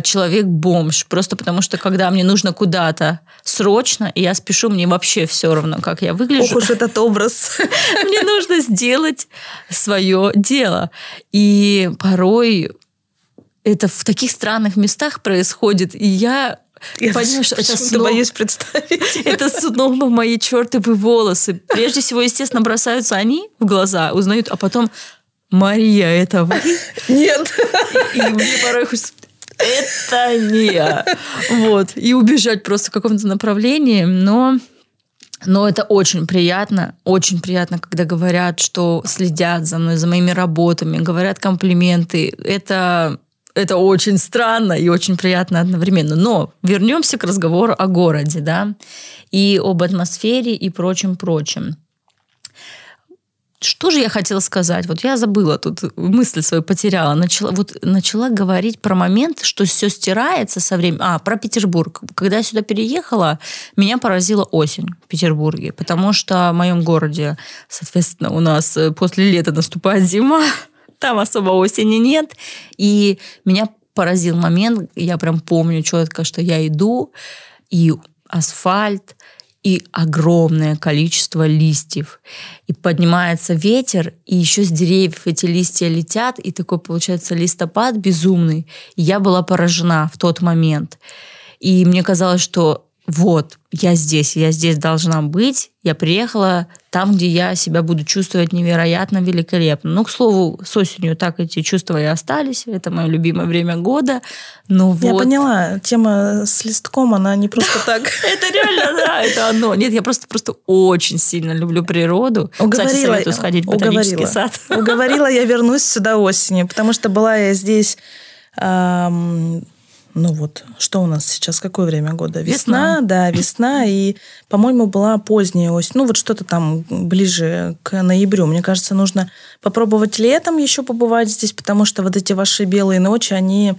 человек-бомж, просто потому что, когда мне нужно куда-то срочно, и я спешу, мне вообще все равно, как я выгляжу. Ох уж этот образ. Мне нужно сделать свое дело. И порой... Это в таких странных местах происходит, и я понимаешь, это снова, боюсь представить. Это снова мои чертовы волосы. Прежде всего, естественно, бросаются они в глаза, узнают, а потом: Мария, это вы? Нет. И мне порой хочется... Это не я. Вот. И убежать просто в каком-то направлении, но это очень приятно, когда говорят, что следят за мной, за моими работами, говорят комплименты. Это очень странно и очень приятно одновременно. Но вернемся к разговору о городе, да, и об атмосфере и прочем-прочем. Что же я хотела сказать? Вот я забыла тут, мысль свою потеряла. Начала говорить про момент, что все стирается со временем. Про Петербург. Когда я сюда переехала, меня поразила осень в Петербурге, потому что в моем городе, соответственно, у нас после лета наступает зима, там особо осени нет. И меня поразил момент, я прям помню четко, что я иду, и асфальт, и огромное количество листьев. И поднимается ветер, и еще с деревьев эти листья летят, и такой получается листопад безумный. И я была поражена в тот момент. И мне казалось, что вот, я здесь должна быть, я приехала там, где я себя буду чувствовать невероятно великолепно. К слову, с осенью так эти чувства и остались, это мое любимое время года, Я поняла, тема с листком, она не просто так. Это реально, да, это оно. Нет, я просто очень сильно люблю природу. Кстати, советую сходить в ботанический сад. Уговорила я вернусь сюда осенью, потому что была я здесь... что у нас сейчас, какое время года? Весна. Да, весна, и, по-моему, была поздняя осень. Что-то там ближе к ноябрю. Мне кажется, нужно попробовать летом еще побывать здесь, потому что вот эти ваши белые ночи, они...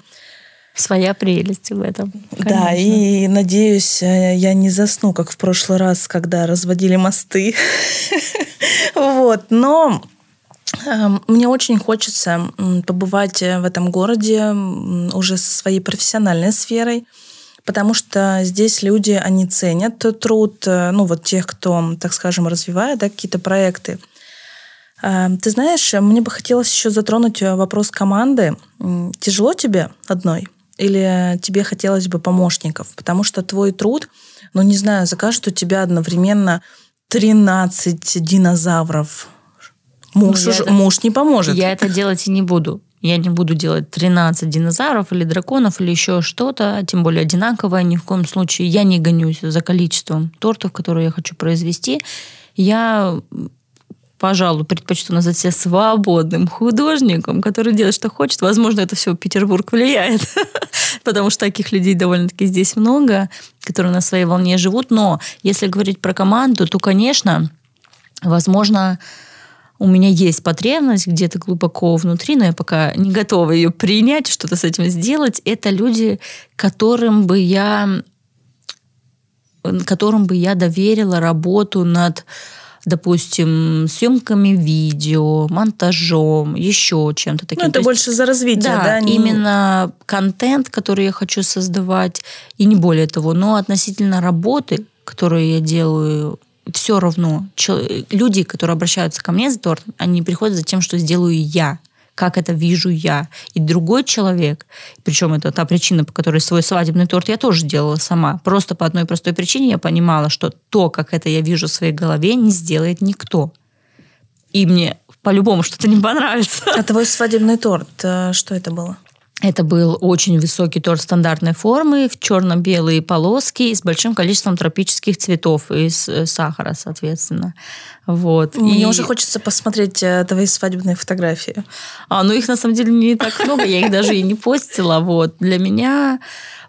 Своя прелесть в этом, конечно. Да, и, надеюсь, я не засну, как в прошлый раз, когда разводили мосты. Но... Мне очень хочется побывать в этом городе уже со своей профессиональной сферой, потому что здесь люди, они ценят труд, тех, кто, так скажем, развивает, да, какие-то проекты. Ты знаешь, мне бы хотелось еще затронуть вопрос команды. Тяжело тебе одной? Или тебе хотелось бы помощников? Потому что твой труд, закажут у тебя одновременно 13 динозавров. Муж не поможет. Я это делать и не буду. Я не буду делать 13 динозавров или драконов, или еще что-то, тем более одинаковое. Ни в коем случае я не гонюсь за количеством тортов, которые я хочу произвести. Я, пожалуй, предпочту назвать себя свободным художником, который делает, что хочет. Возможно, это все Петербург влияет, потому что таких людей довольно-таки здесь много, которые на своей волне живут. Но если говорить про команду, то, конечно, возможно... У меня есть потребность где-то глубоко внутри, но я пока не готова ее принять, что-то с этим сделать. Это люди, которым бы я доверила работу над, допустим, съемками видео, монтажом, еще чем-то таким. Это больше за развитие, да? Именно контент, который я хочу создавать, и не более того. Но относительно работы, которую я делаю, все равно люди, которые обращаются ко мне за тортом, они приходят за тем, что сделаю я, как это вижу я. И другой человек, причем это та причина, по которой свой свадебный торт я тоже делала сама, просто по одной простой причине я понимала, что то, как это я вижу в своей голове, не сделает никто. И мне по-любому что-то не понравится. А твой свадебный торт, что это было? Это был очень высокий торт стандартной формы, в черно-белые полоски и с большим количеством тропических цветов и сахара, соответственно. Вот. Мне уже хочется посмотреть твои свадебные фотографии. Ну их на самом деле не так много, я их даже и не постила. Вот. Для меня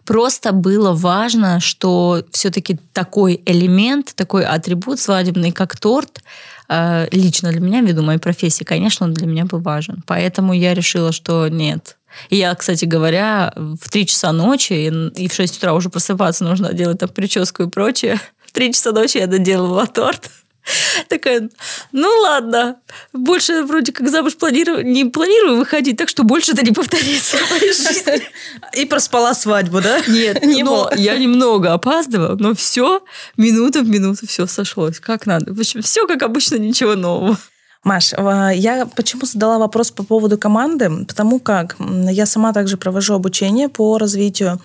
просто было важно, что все-таки такой элемент, такой атрибут свадебный, как торт, лично для меня, ввиду моей профессии, конечно, он для меня был важен. Поэтому я решила, что нет. И я, кстати говоря, в 3 часа ночи и в 6 утра уже просыпаться нужно, делать там прическу и прочее. В 3 часа ночи я доделывала торт. Такая, ну ладно, больше вроде как замуж не планирую выходить, так что больше это не повторится в моей жизни. И проспала свадьбу, да? Нет, но я немного опаздывала, но все, минута в минуту все сошлось, как надо. В общем, все как обычно, ничего нового. Маш, я почему задала вопрос по поводу команды? Потому как я сама также провожу обучение по развитию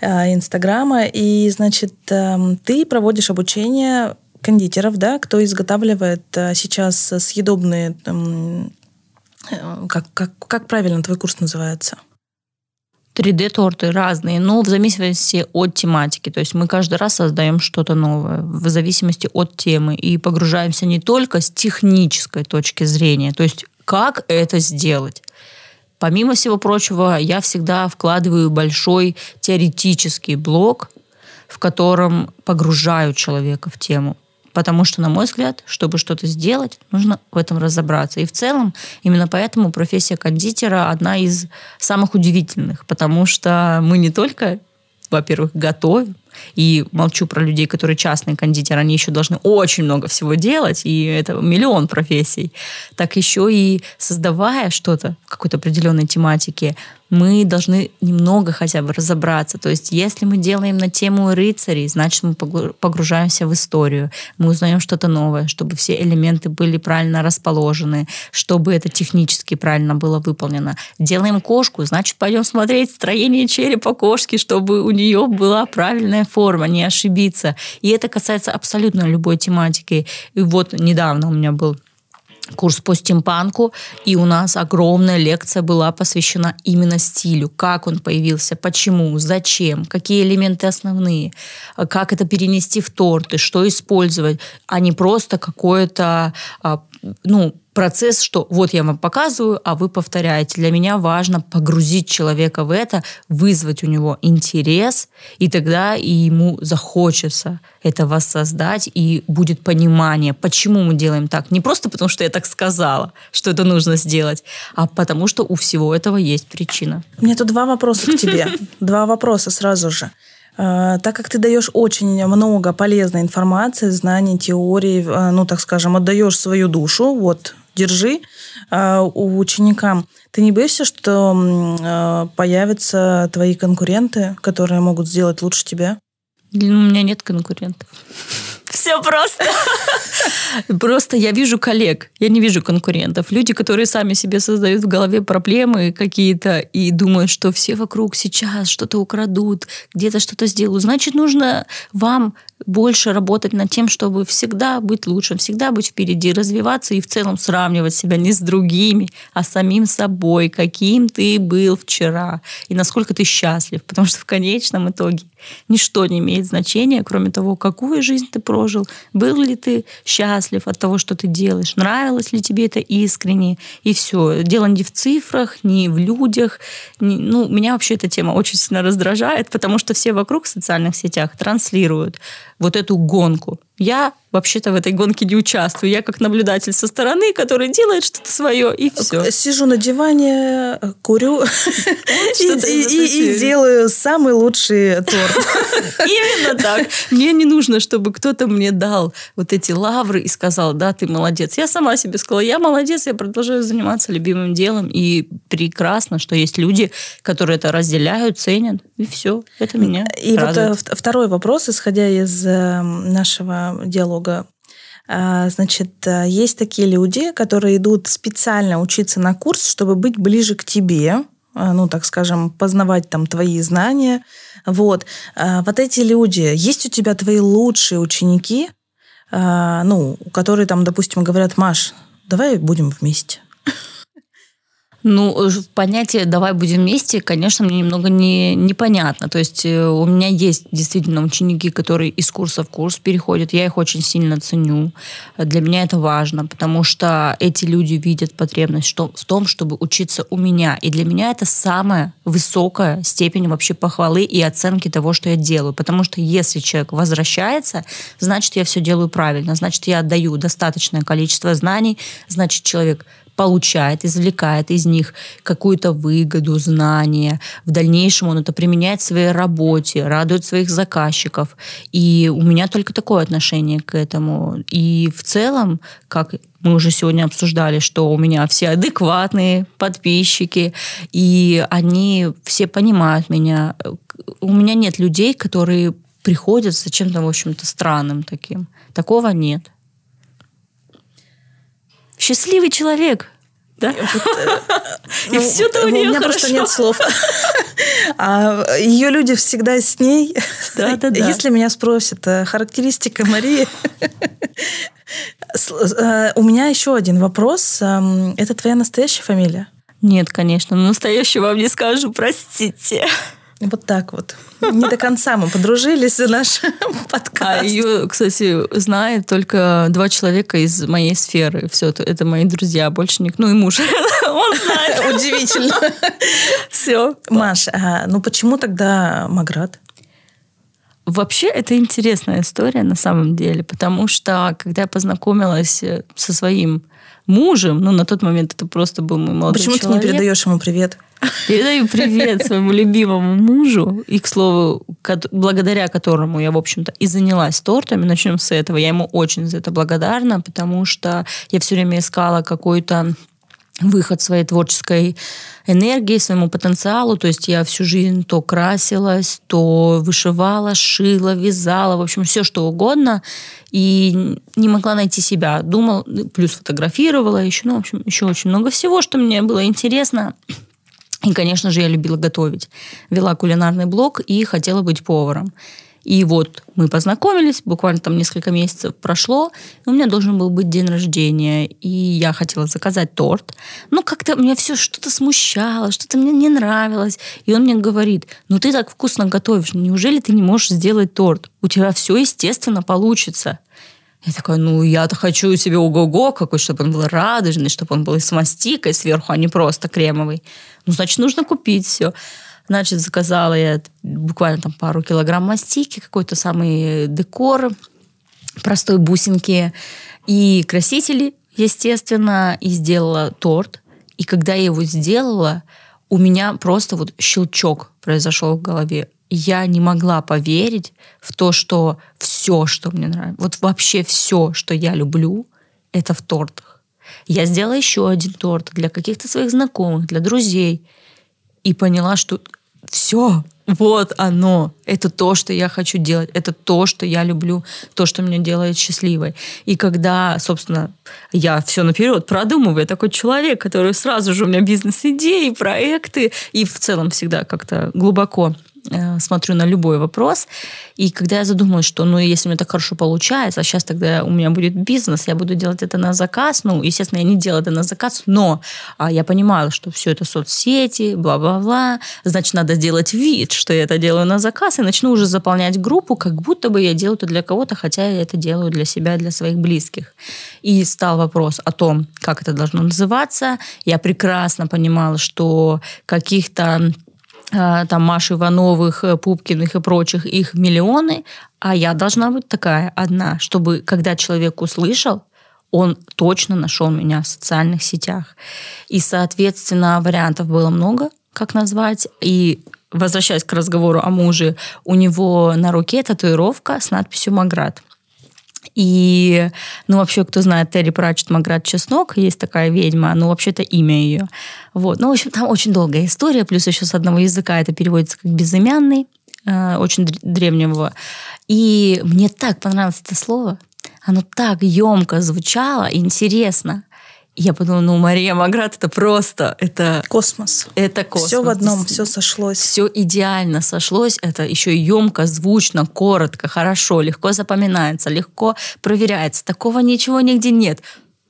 Инстаграма, и, значит, ты проводишь обучение кондитеров, да, кто изготавливает сейчас съедобные... Как правильно твой курс называется? 3D-торты разные, но в зависимости от тематики. То есть мы каждый раз создаем что-то новое в зависимости от темы и погружаемся не только с технической точки зрения, то есть как это сделать. Помимо всего прочего, я всегда вкладываю большой теоретический блок, в котором погружаю человека в тему. Потому что, на мой взгляд, чтобы что-то сделать, нужно в этом разобраться. И в целом, именно поэтому профессия кондитера одна из самых удивительных, потому что мы не только, во-первых, готовим, и молчу про людей, которые частные кондитеры, они еще должны очень много всего делать, и это миллион профессий, так еще и создавая что-то в какой-то определенной тематике, мы должны немного хотя бы разобраться. То есть, если мы делаем на тему рыцарей, значит, мы погружаемся в историю, мы узнаем что-то новое, чтобы все элементы были правильно расположены, чтобы это технически правильно было выполнено. Делаем кошку, значит, пойдем смотреть строение черепа кошки, чтобы у нее была правильная форма, не ошибиться. И это касается абсолютно любой тематики. И вот недавно у меня был курс по стимпанку, и у нас огромная лекция была посвящена именно стилю, как он появился, почему, зачем, какие элементы основные, как это перенести в торты, что использовать, а не просто какое-то, процесс, что вот я вам показываю, а вы повторяете. Для меня важно погрузить человека в это, вызвать у него интерес, и тогда и ему захочется это воссоздать, и будет понимание, почему мы делаем так. Не просто потому, что я так сказала, что это нужно сделать, а потому что у всего этого есть причина. У меня тут 2 вопроса к тебе. 2 вопроса сразу же. Так как ты даешь очень много полезной информации, знаний, теорий, отдаешь свою душу, вот, держи, ученикам, ты не боишься, что появятся твои конкуренты, которые могут сделать лучше тебя? У меня нет конкурентов. Все просто. Просто я вижу коллег, я не вижу конкурентов. Люди, которые сами себе создают в голове проблемы какие-то и думают, что все вокруг сейчас что-то украдут, где-то что-то сделают. Значит, нужно вам больше работать над тем, чтобы всегда быть лучше, всегда быть впереди, развиваться и в целом сравнивать себя не с другими, а с самим собой, каким ты был вчера и насколько ты счастлив. Потому что в конечном итоге ничто не имеет значения, кроме того, какую жизнь ты прожил, был ли ты счастлив от того, что ты делаешь, нравилось ли тебе это искренне, и все. Дело не в цифрах, не в людях. Меня вообще эта тема очень сильно раздражает, потому что все вокруг в социальных сетях транслируют вот эту гонку. Я вообще-то в этой гонке не участвую. Я как наблюдатель со стороны, который делает что-то свое, и все. Сижу на диване, курю и делаю самый лучший торт. Именно так. Мне не нужно, чтобы кто-то мне дал вот эти лавры и сказал, да, ты молодец. Я сама себе сказала, я молодец, я продолжаю заниматься любимым делом. И прекрасно, что есть люди, которые это разделяют, ценят, и все. Это меня радует. И вот второй вопрос, исходя из нашего диалога. Значит, есть такие люди, которые идут специально учиться на курс, чтобы быть ближе к тебе, ну, так скажем, познавать там твои знания. Вот. Вот эти люди, есть у тебя твои лучшие ученики, ну, которые там, допустим, говорят: Маш, давай будем вместе. Ну, понятие «давай будем вместе», конечно, мне немного непонятно. То есть у меня есть действительно ученики, которые из курса в курс переходят. Я их очень сильно ценю. Для меня это важно, потому что эти люди видят потребность в том, чтобы учиться у меня. И для меня это самая высокая степень вообще похвалы и оценки того, что я делаю. Потому что если человек возвращается, значит, я все делаю правильно. Значит, я отдаю достаточное количество знаний. Значит, человек получает, извлекает из них какую-то выгоду, знания. В дальнейшем он это применяет в своей работе, радует своих заказчиков. И у меня только такое отношение к этому. И в целом, как мы уже сегодня обсуждали, что у меня все адекватные подписчики, и они все понимают меня. У меня нет людей, которые приходят с чем-то, в общем-то, странным таким. Такого нет. Счастливый человек, да? И все-то у нее хорошо. У меня просто нет слов. Ее люди всегда с ней. Да. Если меня спросят, характеристика Марии. У меня еще один вопрос. Это твоя настоящая фамилия? Нет, конечно. Настоящую вам не скажу, простите. Вот так вот. Не до конца мы подружились за наш подкаст. А ее, кстати, знает только 2 человека из моей сферы. Все, это мои друзья, больше никто. Ну и муж. Он знает. Удивительно. Все. Маш, ну почему тогда Маграт? Вообще, это интересная история на самом деле, потому что, когда я познакомилась со своим мужем, ну, на тот момент это просто был мой молодой человек. Почему ты не передаешь ему привет? Передаю привет своему любимому мужу, и, к слову, благодаря которому я, в общем-то, и занялась тортами. Начнем с этого. Я ему очень за это благодарна, потому что я все время искала какой-то выход своей творческой энергии, своему потенциалу. То есть я всю жизнь то красилась, то вышивала, шила, вязала, в общем, все что угодно. И не могла найти себя. Думала, плюс фотографировала еще, ну, в общем, еще очень много всего, что мне было интересно. И, конечно же, я любила готовить. Вела кулинарный блог и хотела быть поваром. И вот мы познакомились, буквально там несколько месяцев прошло, у меня должен был быть день рождения, и я хотела заказать торт. Но как-то меня все что-то смущало, что-то мне не нравилось. И он мне говорит: ну ты так вкусно готовишь, неужели ты не можешь сделать торт? У тебя все, естественно, получится. Я такая: ну, я-то хочу себе ого-го какой, чтобы он был радужный, чтобы он был и с мастикой сверху, а не просто кремовый. Ну, значит, нужно купить все. Значит, заказала я буквально там пару килограмм мастики, какой-то самый декор, простой бусинки и красители, естественно, и сделала торт. И когда я его сделала, у меня просто вот щелчок произошел в голове. Я не могла поверить в то, что все, что мне нравится, вот вообще все, что я люблю, это в тортах. Я сделала еще один торт для каких-то своих знакомых, для друзей. И поняла, что все, вот оно. Это то, что я хочу делать. Это то, что я люблю. То, что меня делает счастливой. И когда, собственно, я все наперед продумываю. Я такой человек, который сразу же у меня бизнес-идеи, проекты. И в целом всегда как-то глубоко смотрю на любой вопрос. И когда я задумалась, что ну если у меня так хорошо получается, а сейчас тогда у меня будет бизнес, я буду делать это на заказ. Ну, естественно, я не делала это на заказ, но я понимала, что все это соцсети, бла-бла-бла. Значит, надо сделать вид, что я это делаю на заказ, и начну уже заполнять группу, как будто бы я делаю это для кого-то, хотя я это делаю для себя, для своих близких. И стал вопрос о том, как это должно называться. Я прекрасно понимала, что каких-то там Маши Ивановых, Пупкиных и прочих, их миллионы, а я должна быть такая одна, чтобы, когда человек услышал, он точно нашел меня в социальных сетях. И, соответственно, вариантов было много, как назвать. И, возвращаясь к разговору о муже, у него на руке татуировка с надписью «Маграт». И, ну, вообще, кто знает, Терри Пратчетт, Маграт Чеснок, есть такая ведьма, ну, вообще-то имя ее. Вот. Ну, в общем, там очень долгая история, плюс еще с одного языка это переводится как «безымянный», очень древнего. И мне так понравилось это слово. оно так емко звучало, интересно. Я подумала, Мария Маграт, это просто... Это космос. Это космос. Все в одном, все сошлось. Все идеально сошлось. Это еще и емко, звучно, коротко, хорошо, легко запоминается, легко проверяется. Такого ничего нигде нет.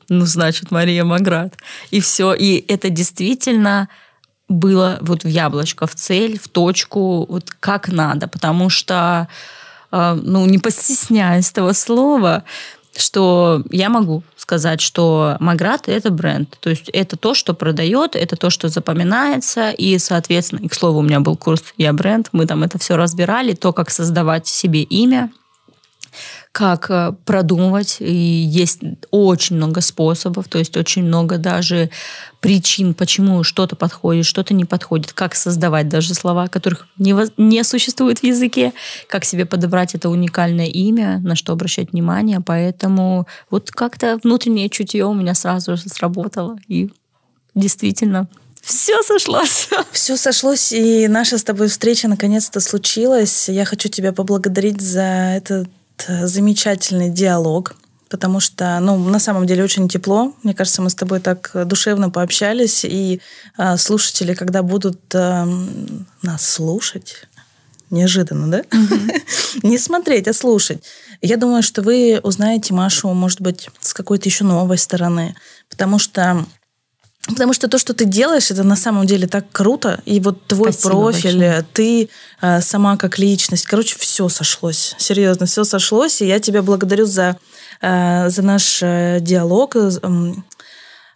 Ну, значит, Мария Маграт. И все. И это действительно было вот в яблочко, в цель, в точку, вот как надо. Потому что, не постесняясь этого слова... что я могу сказать, что Маграт – это бренд. То есть это то, что продает, это то, что запоминается. И, соответственно, и, к слову, у меня был курс «Я бренд». Мы там это все разбирали. То, как создавать себе имя, как продумывать. И есть очень много способов, то есть очень много даже причин, почему что-то подходит, что-то не подходит. Как создавать даже слова, которых не существует в языке. Как себе подобрать это уникальное имя, на что обращать внимание. Поэтому вот как-то внутреннее чутье у меня сразу же сработало. И действительно... Все сошлось. Все сошлось, и наша с тобой встреча наконец-то случилась. Я хочу тебя поблагодарить за этот замечательный диалог, потому что, на самом деле очень тепло. Мне кажется, мы с тобой так душевно пообщались, и слушатели, когда будут нас слушать, неожиданно, да? Не смотреть, а слушать. Я думаю, что вы узнаете Машу, может быть, с какой-то еще новой стороны, потому что то, что ты делаешь, это на самом деле так круто. И вот твой профиль, большое. Ты сама как личность. Короче, все сошлось. Серьезно, все сошлось. И я тебя благодарю за наш диалог.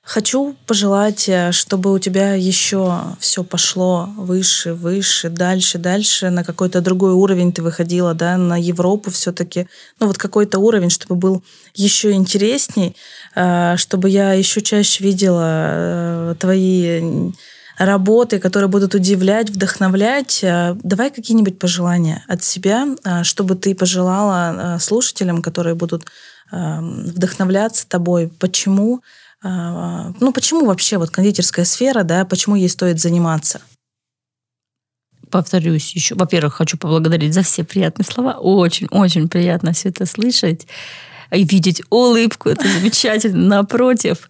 Хочу пожелать, чтобы у тебя еще все пошло выше, выше, дальше, дальше. На какой-то другой уровень ты выходила, да, на Европу все-таки. Какой-то уровень, чтобы был еще интересней, чтобы я еще чаще видела твои работы, которые будут удивлять, вдохновлять. Давай какие-нибудь пожелания от себя, чтобы ты пожелала слушателям, которые будут вдохновляться тобой. Почему? Почему вообще кондитерская сфера, да, почему ей стоит заниматься? Повторюсь еще. Во-первых, хочу поблагодарить за все приятные слова. Очень-очень приятно все это слышать и видеть улыбку. Это замечательно. Напротив.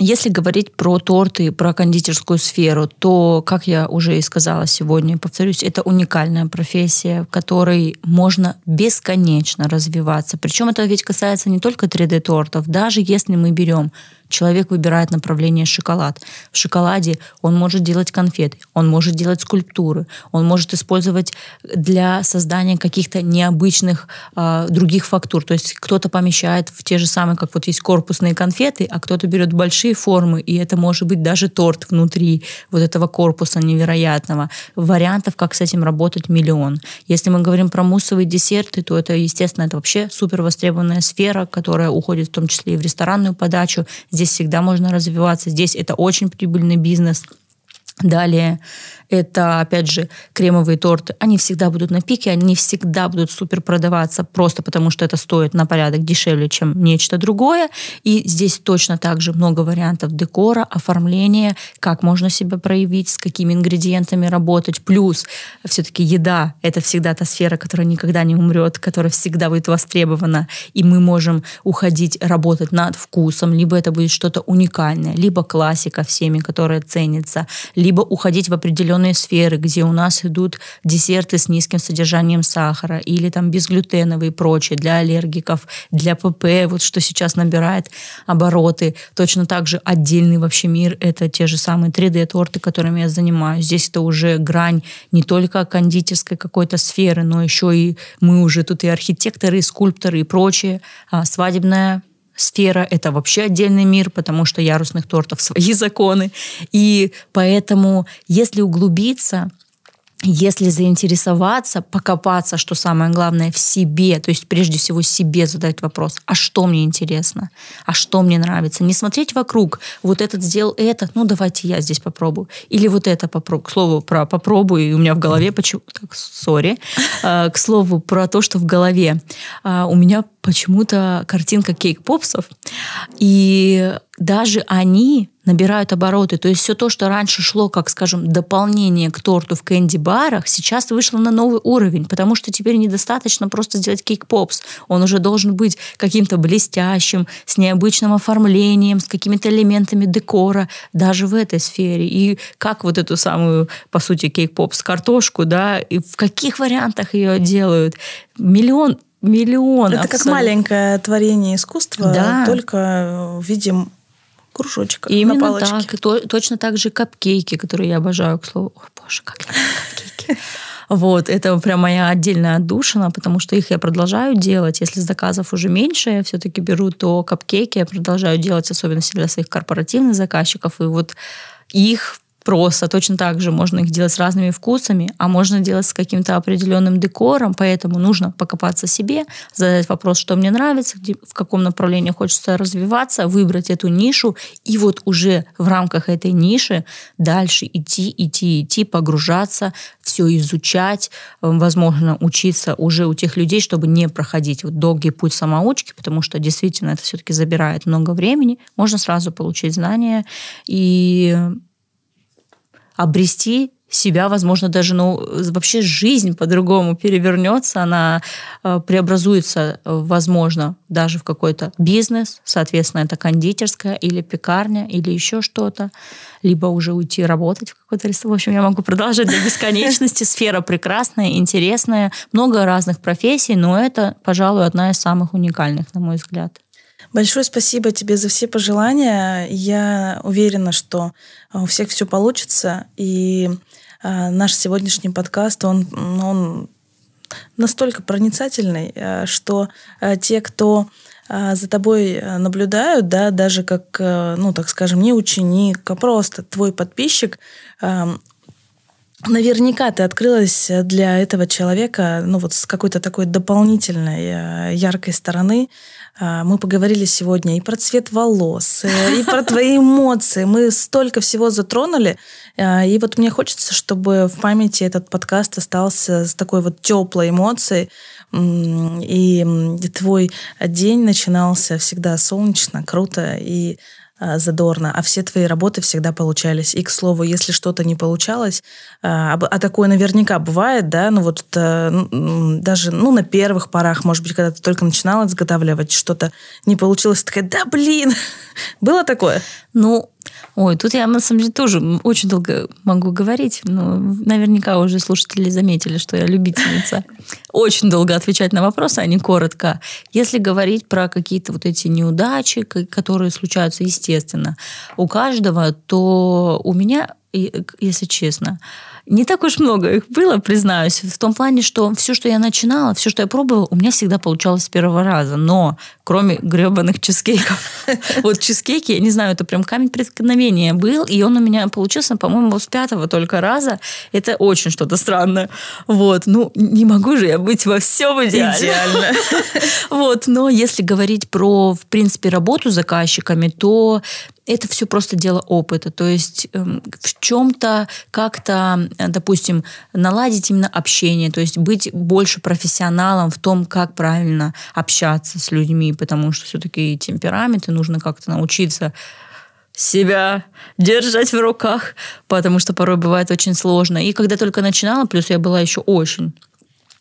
Если говорить про торты, про кондитерскую сферу, то, как я уже и сказала сегодня, повторюсь, это уникальная профессия, в которой можно бесконечно развиваться. Причем это ведь касается не только 3D-тортов. Даже если мы берем, человек выбирает направление шоколад. В шоколаде он может делать конфеты, он может делать скульптуры, он может использовать для создания каких-то необычных других фактур. То есть кто-то помещает в те же самые, как вот есть корпусные конфеты, а кто-то берет большие формы, и это может быть даже торт внутри вот этого корпуса невероятного. Вариантов, как с этим работать, миллион. Если мы говорим про муссовые десерты, то это, естественно, это вообще супер востребованная сфера, которая уходит в том числе и в ресторанную подачу. Здесь всегда можно развиваться. Здесь это очень прибыльный бизнес. Далее, это, опять же, кремовые торты. Они всегда будут на пике, они всегда будут супер продаваться, просто потому что это стоит на порядок дешевле, чем нечто другое. И здесь точно так же много вариантов декора, оформления, как можно себя проявить, с какими ингредиентами работать. Плюс все-таки еда – это всегда та сфера, которая никогда не умрет, которая всегда будет востребована. И мы можем уходить, работать над вкусом. Либо это будет что-то уникальное, либо классика всеми, которая ценится, либо уходить в определенные сферы, где у нас идут десерты с низким содержанием сахара или там безглютеновые и прочее, для аллергиков, для ПП, вот что сейчас набирает обороты. Точно так же отдельный вообще мир – это те же самые 3D-торты, которыми я занимаюсь. Здесь это уже грань не только кондитерской какой-то сферы, но еще и мы уже тут и архитекторы, и скульпторы, и прочее. Свадебная сфера – это вообще отдельный мир, потому что ярусных тортов свои законы. И поэтому, если углубиться, если заинтересоваться, покопаться, что самое главное, в себе, то есть прежде всего себе задать вопрос, а что мне интересно, а что мне нравится. Не смотреть вокруг, вот этот сделал это, давайте я здесь попробую. Или вот это попробую. К слову, про попробую, и у меня в голове к слову, про то, что в голове. У меня почему-то картинка кейк-попсов, и даже они... набирают обороты. То есть все то, что раньше шло, как, скажем, дополнение к торту в кэнди-барах, сейчас вышло на новый уровень, потому что теперь недостаточно просто сделать кейк-попс. Он уже должен быть каким-то блестящим, с необычным оформлением, с какими-то элементами декора, даже в этой сфере. И как вот эту самую, по сути, кейк-попс, картошку, да, и в каких вариантах ее делают? Миллион. Это абсолютно. Как маленькое творение искусства, да. Только видим кружочка именно на палочке. Именно так. И точно так же капкейки, которые я обожаю, к слову. Ой, боже, как я люблю капкейки. Вот, это прям моя отдельная отдушина, потому что их я продолжаю делать. Если заказов уже меньше, я все-таки беру, то капкейки я продолжаю делать, особенно для своих корпоративных заказчиков. И вот их просто точно так же можно их делать с разными вкусами, а можно делать с каким-то определенным декором, поэтому нужно покопаться себе, задать вопрос, что мне нравится, в каком направлении хочется развиваться, выбрать эту нишу, и вот уже в рамках этой ниши дальше идти, погружаться, все изучать, возможно, учиться уже у тех людей, чтобы не проходить вот долгий путь самоучки, потому что действительно это все-таки забирает много времени, можно сразу получить знания и обрести себя, возможно, даже, вообще жизнь по-другому перевернется, она преобразуется, возможно, даже в какой-то бизнес, соответственно, это кондитерская или пекарня, или еще что-то, либо уже уйти работать в какой-то ресторан. В общем, я могу продолжать до бесконечности. Сфера прекрасная, интересная, много разных профессий, но это, пожалуй, одна из самых уникальных, на мой взгляд. Большое спасибо тебе за все пожелания. Я уверена, что у всех все получится. И наш сегодняшний подкаст, он настолько проницательный, что те, кто за тобой наблюдают, да, даже как, так скажем, не ученик, а просто твой подписчик, наверняка ты открылась для этого человека, с какой-то такой дополнительной яркой стороны. Мы поговорили сегодня и про цвет волос, и про твои эмоции. Мы столько всего затронули. И вот мне хочется, чтобы в памяти этот подкаст остался с такой вот теплой эмоцией. И твой день начинался всегда солнечно, круто и задорно, а все твои работы всегда получались. И, к слову, если что-то не получалось, а такое наверняка бывает, да, даже, на первых порах, может быть, когда ты только начинала изготавливать, что-то не получилось, такая, да блин, было такое? Тут я, на самом деле, тоже очень долго могу говорить, но наверняка уже слушатели заметили, что я любительница. Очень долго отвечать на вопросы, а не коротко. Если говорить про какие-то вот эти неудачи, которые случаются, естественно, у каждого, то у меня, если честно, не так уж много их было, признаюсь, в том плане, что все, что я начинала, все, что я пробовала, у меня всегда получалось с первого раза. Но кроме гребаных чизкейков. Вот чизкейки, я не знаю, это прям камень преткновения был, и он у меня получился, по-моему, с пятого только раза. Это очень что-то странное. Вот. Не могу же я быть во всем идеально. Вот. Но если говорить про, в принципе, работу с заказчиками, то это все просто дело опыта. То есть в чем-то как-то, допустим, наладить именно общение, то есть быть больше профессионалом в том, как правильно общаться с людьми, потому что все-таки темперамент, и нужно как-то научиться себя держать в руках, потому что порой бывает очень сложно. И когда только начинала, плюс я была еще очень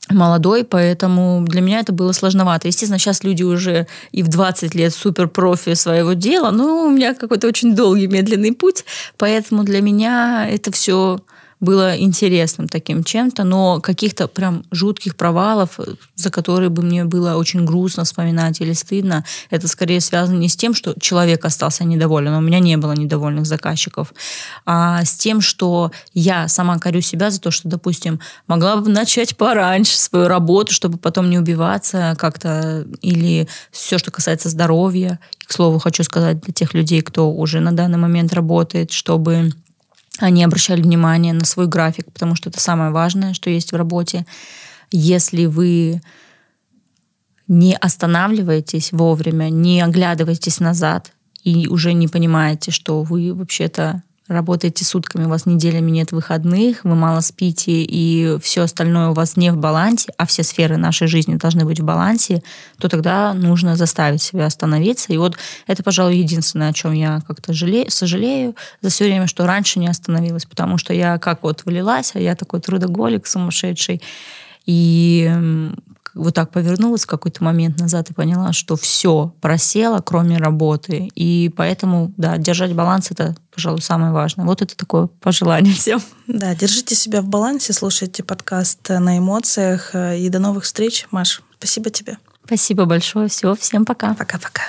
молодой, поэтому для меня это было сложновато. Естественно, сейчас люди уже и в 20 лет суперпрофи своего дела, но у меня какой-то очень долгий, медленный путь, поэтому для меня это все было интересным таким чем-то, но каких-то прям жутких провалов, за которые бы мне было очень грустно вспоминать или стыдно, это скорее связано не с тем, что человек остался недоволен, у меня не было недовольных заказчиков, а с тем, что я сама корю себя за то, что, допустим, могла бы начать пораньше свою работу, чтобы потом не убиваться как-то, или все, что касается здоровья. К слову, хочу сказать для тех людей, кто уже на данный момент работает, чтобы они обращали внимание на свой график, потому что это самое важное, что есть в работе. Если вы не останавливаетесь вовремя, не оглядываетесь назад и уже не понимаете, что вы вообще-то работаете сутками, у вас неделями нет выходных, вы мало спите, и все остальное у вас не в балансе, а все сферы нашей жизни должны быть в балансе, то тогда нужно заставить себя остановиться. И вот это, пожалуй, единственное, о чем я как-то сожалею за все время, что раньше не остановилась, потому что я как вот влилась, а я такой трудоголик сумасшедший, и вот так повернулась в какой-то момент назад и поняла, что все просело, кроме работы. И поэтому, да, держать баланс – это, пожалуй, самое важное. Вот это такое пожелание всем. Да, держите себя в балансе, слушайте подкаст «На эмоциях». И до новых встреч, Маш. Спасибо тебе. Спасибо большое. Всего, всем пока. Пока-пока.